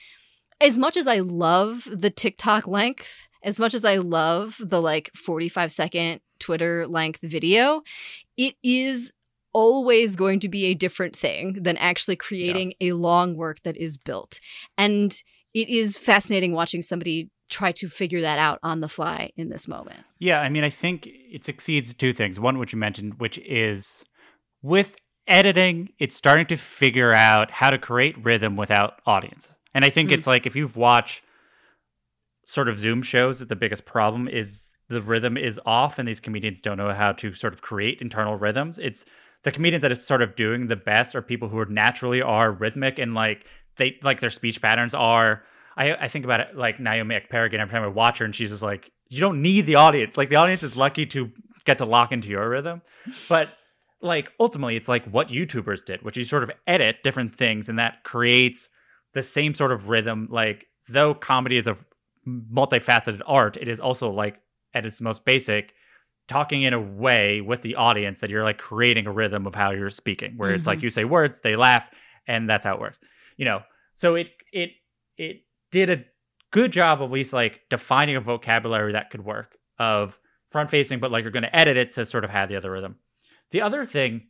as much as I love the TikTok length, as much as I love the like 45-second Twitter length video, it is always going to be a different thing than actually creating a long work that is built. And it is fascinating watching somebody try to figure that out on the fly in this moment. Yeah, I mean, I think it succeeds two things. One, which you mentioned, which is with editing, it's starting to figure out how to create rhythm without audience. And I think it's like, if you've watched sort of Zoom shows, that the biggest problem is the rhythm is off and these comedians don't know how to sort of create internal rhythms. It's the comedians that are sort of doing the best are people who are naturally are rhythmic, and like they like their speech patterns are. I think about it like Naomi Ekperigin. Every time I watch her, and she's just like, you don't need the audience. Like, the audience is lucky to get to lock into your rhythm. But like ultimately, it's like what YouTubers did, which you sort of edit different things, and that creates the same sort of rhythm. Like, though comedy is a multifaceted art, it is also like at its most basic, talking in a way with the audience that you're like creating a rhythm of how you're speaking, where it's like you say words, they laugh, and that's how it works, you know. So it did a good job of at least like defining a vocabulary that could work of front facing, but like you're going to edit it to sort of have the other rhythm. The other thing,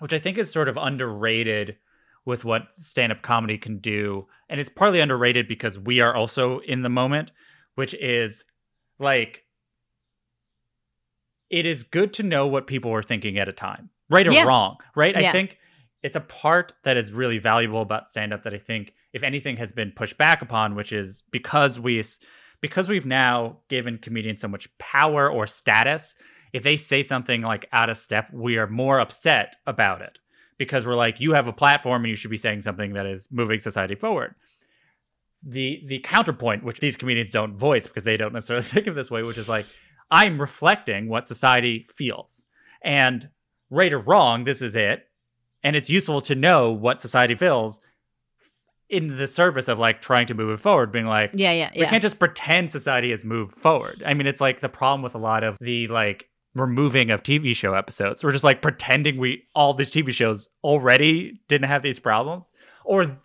which I think is sort of underrated with what stand-up comedy can do, and it's partly underrated because we are also in the moment, which is like, it is good to know what people are thinking at a time, right or wrong, right? Yeah. I think it's a part that is really valuable about stand-up that I think, if anything, has been pushed back upon, which is because we've now given comedians so much power or status, if they say something like out of step, we are more upset about it because we're like, you have a platform and you should be saying something that is moving society forward. The counterpoint, which these comedians don't voice because they don't necessarily think of this way, which is like, I'm reflecting what society feels. And right or wrong, this is it. And it's useful to know what society feels in the service of like trying to move it forward, being like, we can't just pretend society has moved forward. I mean, it's like the problem with a lot of the like removing of TV show episodes. We're just like pretending all these TV shows already didn't have these problems, or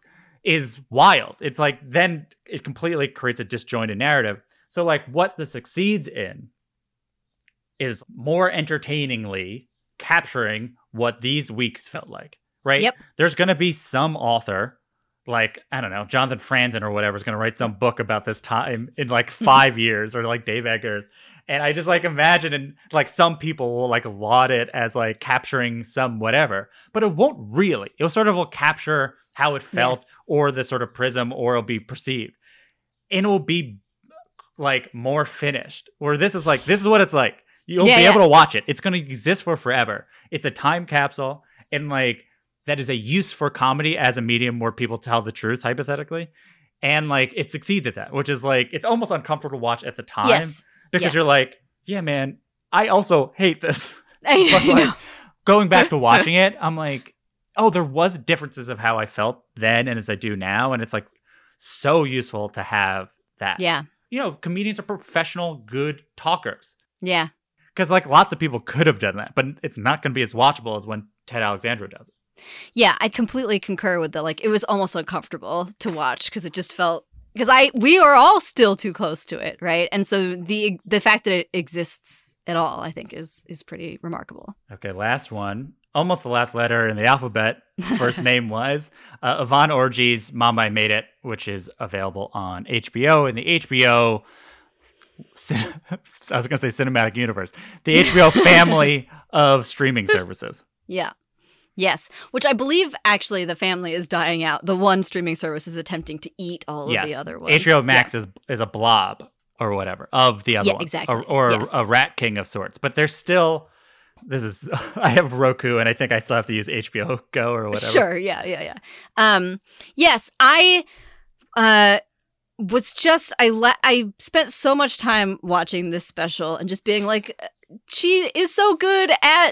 is wild. It's like, then it completely creates a disjointed narrative. So like what this succeeds in is more entertainingly capturing what these weeks felt like, right? Yep. There's going to be some author, like, I don't know, Jonathan Franzen or whatever, is going to write some book about this time in like 5 years, or like Dave Eggers. And I just like imagine, and like some people will like laud it as like capturing some whatever, but it won't really. It'll sort of will capture how it felt or the sort of prism, or it'll be perceived. And it will be like more finished, where this is what it's like. You'll be able to watch it. It's going to exist for forever. It's a time capsule. And like, that is a use for comedy as a medium where people tell the truth, hypothetically. And like, it succeeds at that, which is like, it's almost uncomfortable to watch at the time. Yes. Because you're like, yeah, man, I also hate this. I know. going back to watching it, I'm like, oh, there was differences of how I felt then and as I do now. And it's like so useful to have that. Yeah. You know, comedians are professional, good talkers. Yeah. Because like lots of people could have done that, but it's not going to be as watchable as when Ted Alexandro does it. Yeah, I completely concur with that. Like, it was almost uncomfortable to watch because it just felt, because we are all still too close to it, right? And so the fact that it exists at all, I think, is pretty remarkable. Okay, last one. Almost the last letter in the alphabet, first name-wise. Yvonne Orji's Mama, I Made It, which is available on HBO. And the HBO, I was going to say cinematic universe, the HBO family of streaming services. Yeah. Yes, which I believe actually the family is dying out. The one streaming service is attempting to eat all of the other ones. HBO Max is a blob or whatever of the other ones. Exactly. Or a rat king of sorts. But there's still, I have Roku and I think I still have to use HBO Go or whatever. Sure, yeah. Yes, I was just, I spent so much time watching this special and just being like, she is so good at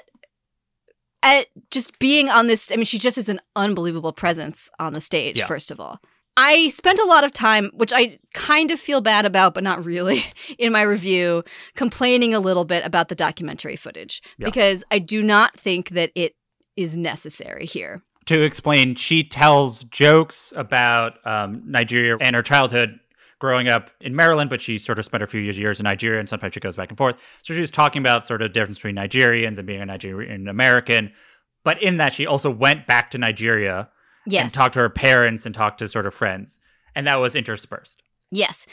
just being on this. I mean, she just is an unbelievable presence on the stage, first of all. I spent a lot of time, which I kind of feel bad about, but not really, in my review, complaining a little bit about the documentary footage. Because I do not think that it is necessary here. To explain, she tells jokes about Nigeria and her childhood growing up in Maryland, but she sort of spent a few years in Nigeria, and sometimes she goes back and forth. So she was talking about sort of the difference between Nigerians and being a Nigerian-American. But in that, she also went back to Nigeria and talked to her parents and talked to sort of friends. And that was interspersed. Yes.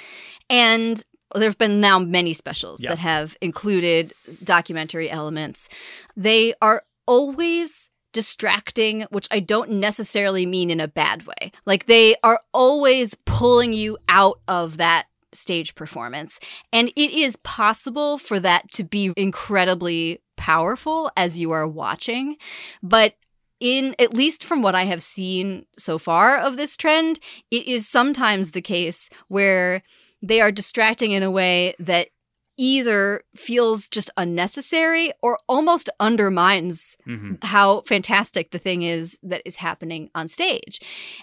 And there have been now many specials that have included documentary elements. They are always distracting, which I don't necessarily mean in a bad way. Like, they are always pulling you out of that stage performance. And it is possible for that to be incredibly powerful as you are watching. But in at least from what I have seen so far of this trend, it is sometimes the case where they are distracting in a way that either feels just unnecessary or almost undermines how fantastic the thing is that is happening on stage.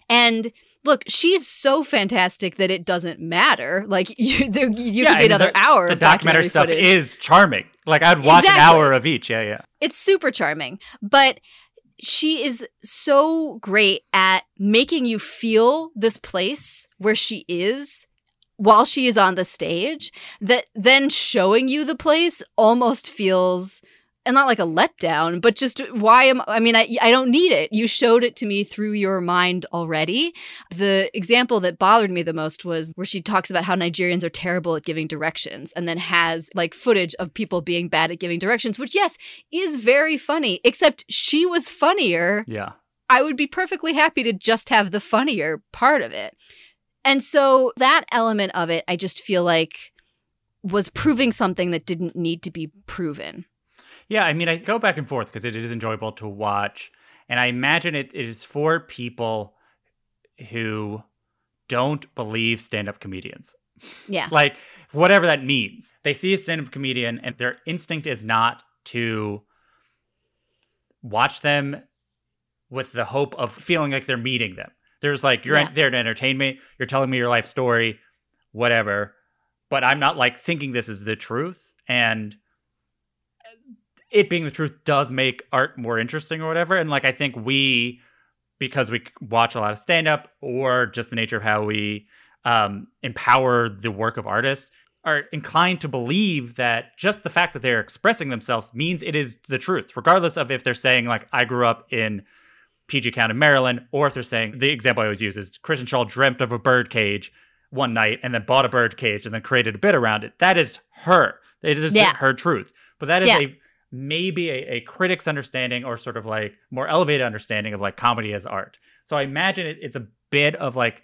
And look, she's so fantastic that it doesn't matter. Like, you could be another hour of documentary stuff footage. Is charming. Like, I'd watch an hour of each. Yeah. It's super charming. But she is so great at making you feel this place where she is while she is on the stage, that then showing you the place almost feels, and not like a letdown, but just I don't need it. You showed it to me through your mind already. The example that bothered me the most was where she talks about how Nigerians are terrible at giving directions and then has like footage of people being bad at giving directions, which is very funny, except she was funnier. Yeah. I would be perfectly happy to just have the funnier part of it. And so that element of it, I just feel like, was proving something that didn't need to be proven. Yeah, I mean, I go back and forth because it is enjoyable to watch. And I imagine it is for people who don't believe stand-up comedians. Yeah. Like, whatever that means. They see a stand-up comedian and their instinct is not to watch them with the hope of feeling like they're meeting them. There's like, you're there to entertain me. You're telling me your life story, whatever. But I'm not like thinking this is the truth. And it being the truth does make art more interesting or whatever. And like, I think because we watch a lot of stand-up or just the nature of how we empower the work of artists, are inclined to believe that just the fact that they're expressing themselves means it is the truth, regardless of if they're saying like, I grew up in PG County, Maryland, or if they're saying, the example I always use is Kristen Schaal dreamt of a bird cage one night and then bought a bird cage and then created a bit around it. That is her. It is her truth. But that is maybe a critic's understanding or sort of like more elevated understanding of like comedy as art. So I imagine it's a bit of like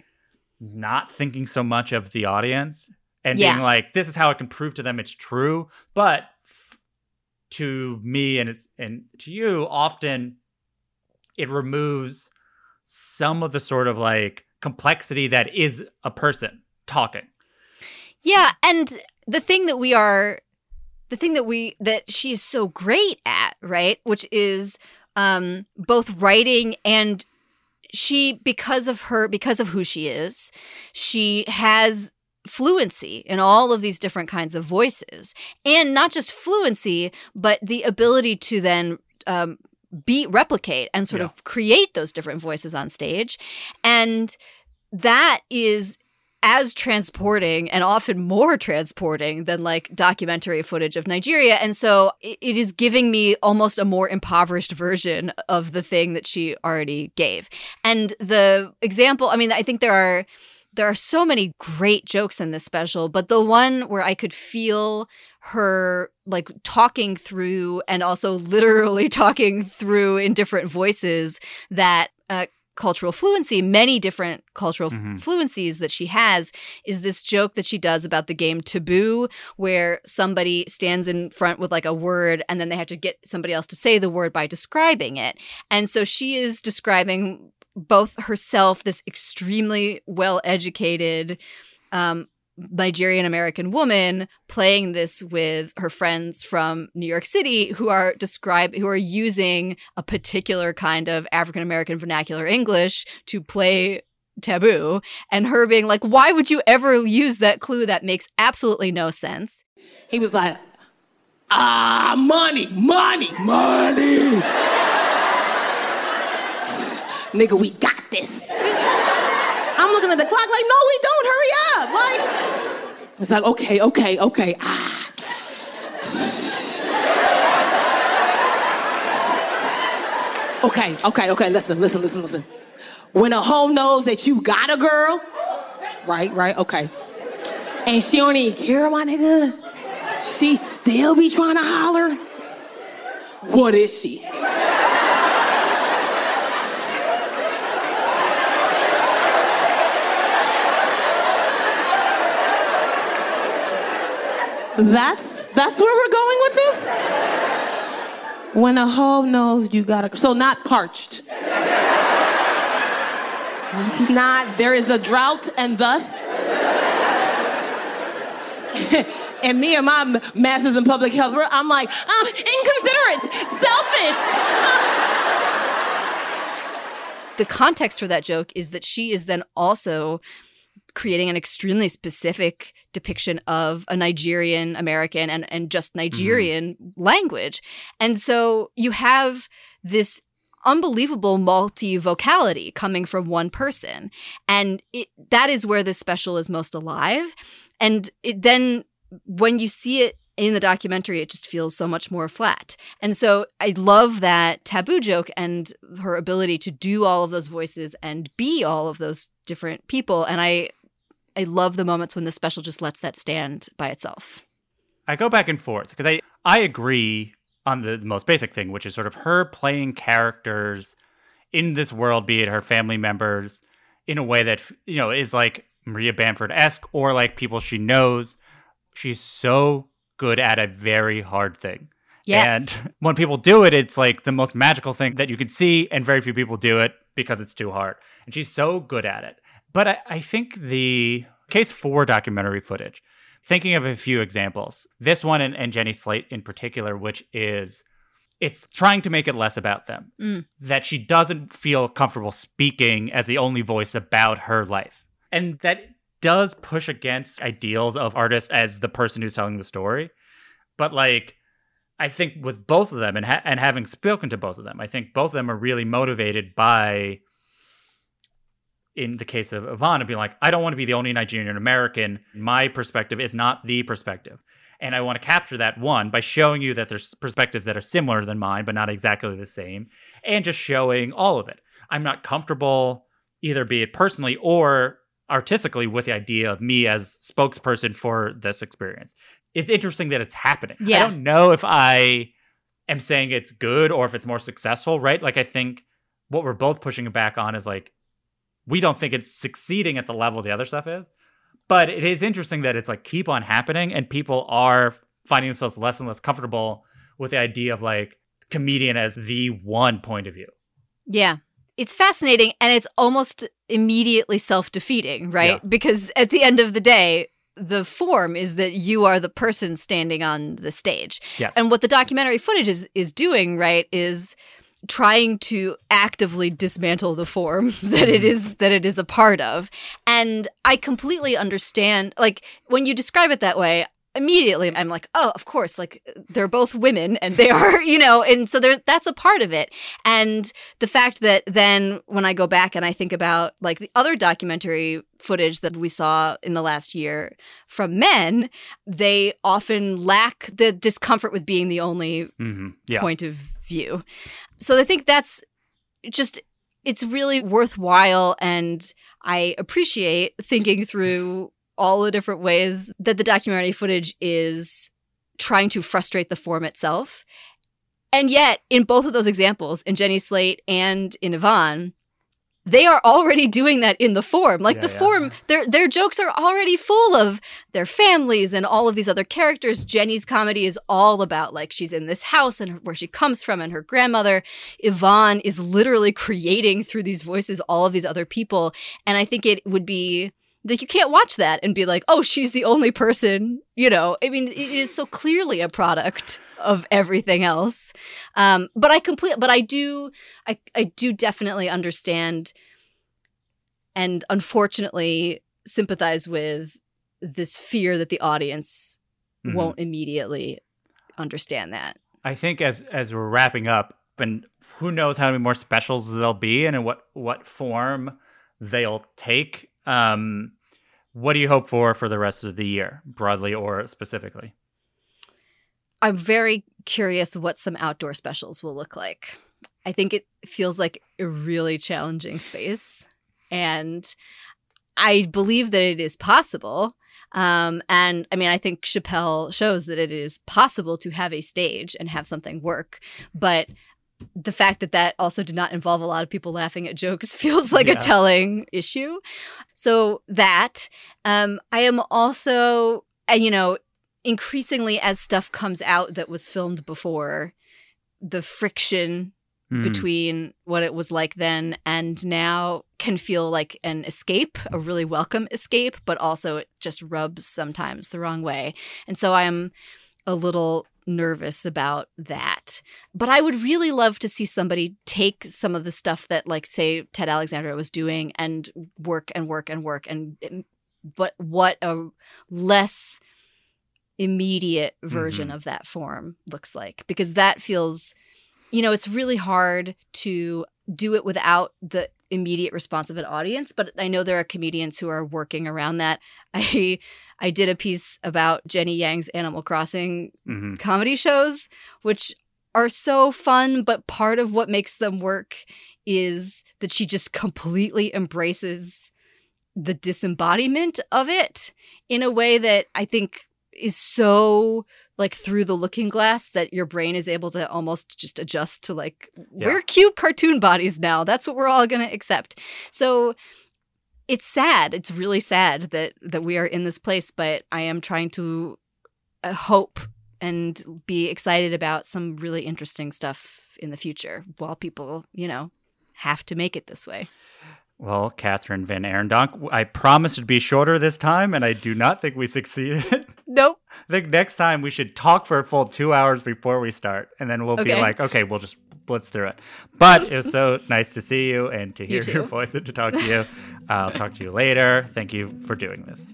not thinking so much of the audience and being like, this is how I can prove to them it's true. But to me and to you, often it removes some of the sort of like complexity that is a person talking. Yeah. And the thing that we are the thing that she is so great at, right, which is both writing and she, because of who she is, she has fluency in all of these different kinds of voices, and not just fluency, but the ability to then replicate and sort of create those different voices on stage. And that is as transporting and often more transporting than like documentary footage of Nigeria. And so it is giving me almost a more impoverished version of the thing that she already gave. And the example, I mean, I think there are so many great jokes in this special, but the one where I could feel her like talking through and also literally talking through in different voices that cultural fluency, many different cultural fluencies that she has, is this joke that she does about the game Taboo, where somebody stands in front with like a word and then they have to get somebody else to say the word by describing it. And so she is describing both herself, this extremely well-educated Nigerian-American woman, playing this with her friends from New York City who are using a particular kind of African-American vernacular English to play Taboo, and her being like, why would you ever use that clue? That makes absolutely no sense. He was like, money. Nigga, we got this. I'm looking at the clock like, no, we don't. Hurry up. Like, it's like, okay. Okay. Listen. When a hoe knows that you got a girl, right, okay, and she don't even care, my nigga, she still be trying to holler, what is she? That's where we're going with this? When a hoe knows you got a... So not parched. Not, there is a drought and thus... And me and my master's in public health, I'm like, inconsiderate, selfish. The context for that joke is that she is then also creating an extremely specific depiction of a Nigerian American and just Nigerian language. And so you have this unbelievable multivocality coming from one person. And that is where this special is most alive. And then when you see it in the documentary, it just feels so much more flat. And so I love that Taboo joke and her ability to do all of those voices and be all of those different people. And I love the moments when the special just lets that stand by itself. I go back and forth because I agree on the most basic thing, which is sort of her playing characters in this world, be it her family members, in a way that, you know, is like Maria Bamford-esque or like people she knows. She's so good at a very hard thing. Yes. And when people do it, it's like the most magical thing that you can see, and very few people do it because it's too hard. And she's so good at it. But I think the case for documentary footage, thinking of a few examples, this one and Jenny Slate in particular, which is, it's trying to make it less about them, that she doesn't feel comfortable speaking as the only voice about her life. And that does push against ideals of artists as the person who's telling the story. But like, I think with both of them and having spoken to both of them, I think both of them are really motivated by, in the case of Ivana, being like, I don't want to be the only Nigerian American. My perspective is not the perspective. And I want to capture that, one, by showing you that there's perspectives that are similar than mine, but not exactly the same, and just showing all of it. I'm not comfortable, either be it personally or artistically, with the idea of me as spokesperson for this experience. It's interesting that it's happening. Yeah. I don't know if I am saying it's good or if it's more successful, right? Like, I think what we're both pushing back on is like, we don't think it's succeeding at the level the other stuff is. But it is interesting that it's like keep on happening and people are finding themselves less and less comfortable with the idea of like comedian as the one point of view. Yeah. It's fascinating and it's almost immediately self-defeating, right? Yeah. Because at the end of the day, the form is that you are the person standing on the stage. Yes. And what the documentary footage is doing, right, is trying to actively dismantle the form that it is a part of. And I completely understand, like, when you describe it that way, immediately I'm like, oh, of course, like, they're both women and they are, you know, and so that's a part of it. And the fact that then when I go back and I think about, like, the other documentary footage that we saw in the last year from men, they often lack the discomfort with being the only point of view. So I think that's just, it's really worthwhile, and I appreciate thinking through all the different ways that the documentary footage is trying to frustrate the form itself. And yet, in both of those examples, in Jenny Slate and in Yvonne, they are already doing that in the form. Like, form, their jokes are already full of their families and all of these other characters. Jenny's comedy is all about, like, she's in this house and where she comes from and her grandmother. Yvonne is literally creating through these voices all of these other people. And I think it would be... like, you can't watch that and be like, oh, she's the only person, you know. I mean, it is so clearly a product of everything else. But I do definitely understand and unfortunately sympathize with this fear that the audience won't immediately understand that. I think as we're wrapping up, and who knows how many more specials there'll be and in what form they'll take, what do you hope for the rest of the year, broadly or specifically? I'm very curious what some outdoor specials will look like. I think it feels like a really challenging space, and I believe that it is possible. And I mean, I think Chappelle shows that it is possible to have a stage and have something work, but the fact that also did not involve a lot of people laughing at jokes feels like a telling issue. So that, I am also, you know, increasingly as stuff comes out that was filmed before, the friction between what it was like then and now can feel like an escape, a really welcome escape, but also it just rubs sometimes the wrong way. And so I am a little nervous about that. But I would really love to see somebody take some of the stuff that, like, say, Ted Alexandro was doing and work. But what a less immediate version of that form looks like. Because that feels, you know, it's really hard to do it without the immediate response of an audience. But I know there are comedians who are working around that. I did a piece about Jenny Yang's Animal Crossing comedy shows, which are so fun, but part of what makes them work is that she just completely embraces the disembodiment of it in a way that I think is so, like, through the looking glass that your brain is able to almost just adjust to, like, we're cute cartoon bodies now. That's what we're all going to accept. So it's sad. It's really sad that we are in this place, but I am trying to hope and be excited about some really interesting stuff in the future while people, you know, have to make it this way. Well, Kathryn VanArendonk, I promised it'd be shorter this time, and I do not think we succeeded. Nope. I think next time we should talk for a full 2 hours before we start, and then we'll be like, okay, we'll just blitz through it. But it was so nice to see you and to hear your voice and to talk to you. I'll talk to you later. Thank you for doing this.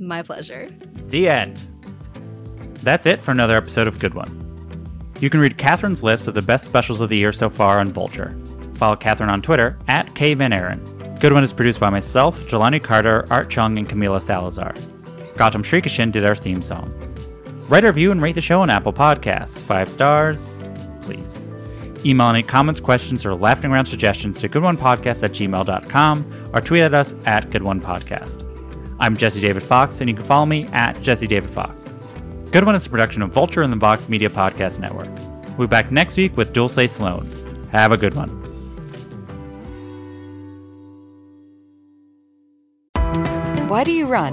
My pleasure. The end. That's it for another episode of Good One. You can read Kathryn's list of the best specials of the year so far on Vulture. Follow Kathryn on Twitter at KVanAren. Good One is produced by myself, Jelani Carter, Art Chung, and Camila Salazar. Gautam Shrikishan did our theme song. Write a review and rate the show on Apple Podcasts. 5 stars, please. Email any comments, questions, or laughing around suggestions to goodonepodcast@gmail.com or tweet at us at goodonepodcast. I'm Jesse David Fox, and you can follow me at Jesse David Fox. Good One is a production of Vulture and the Vox Media Podcast Network. We'll be back next week with Dulce Sloan. Have a good one. Why do you run?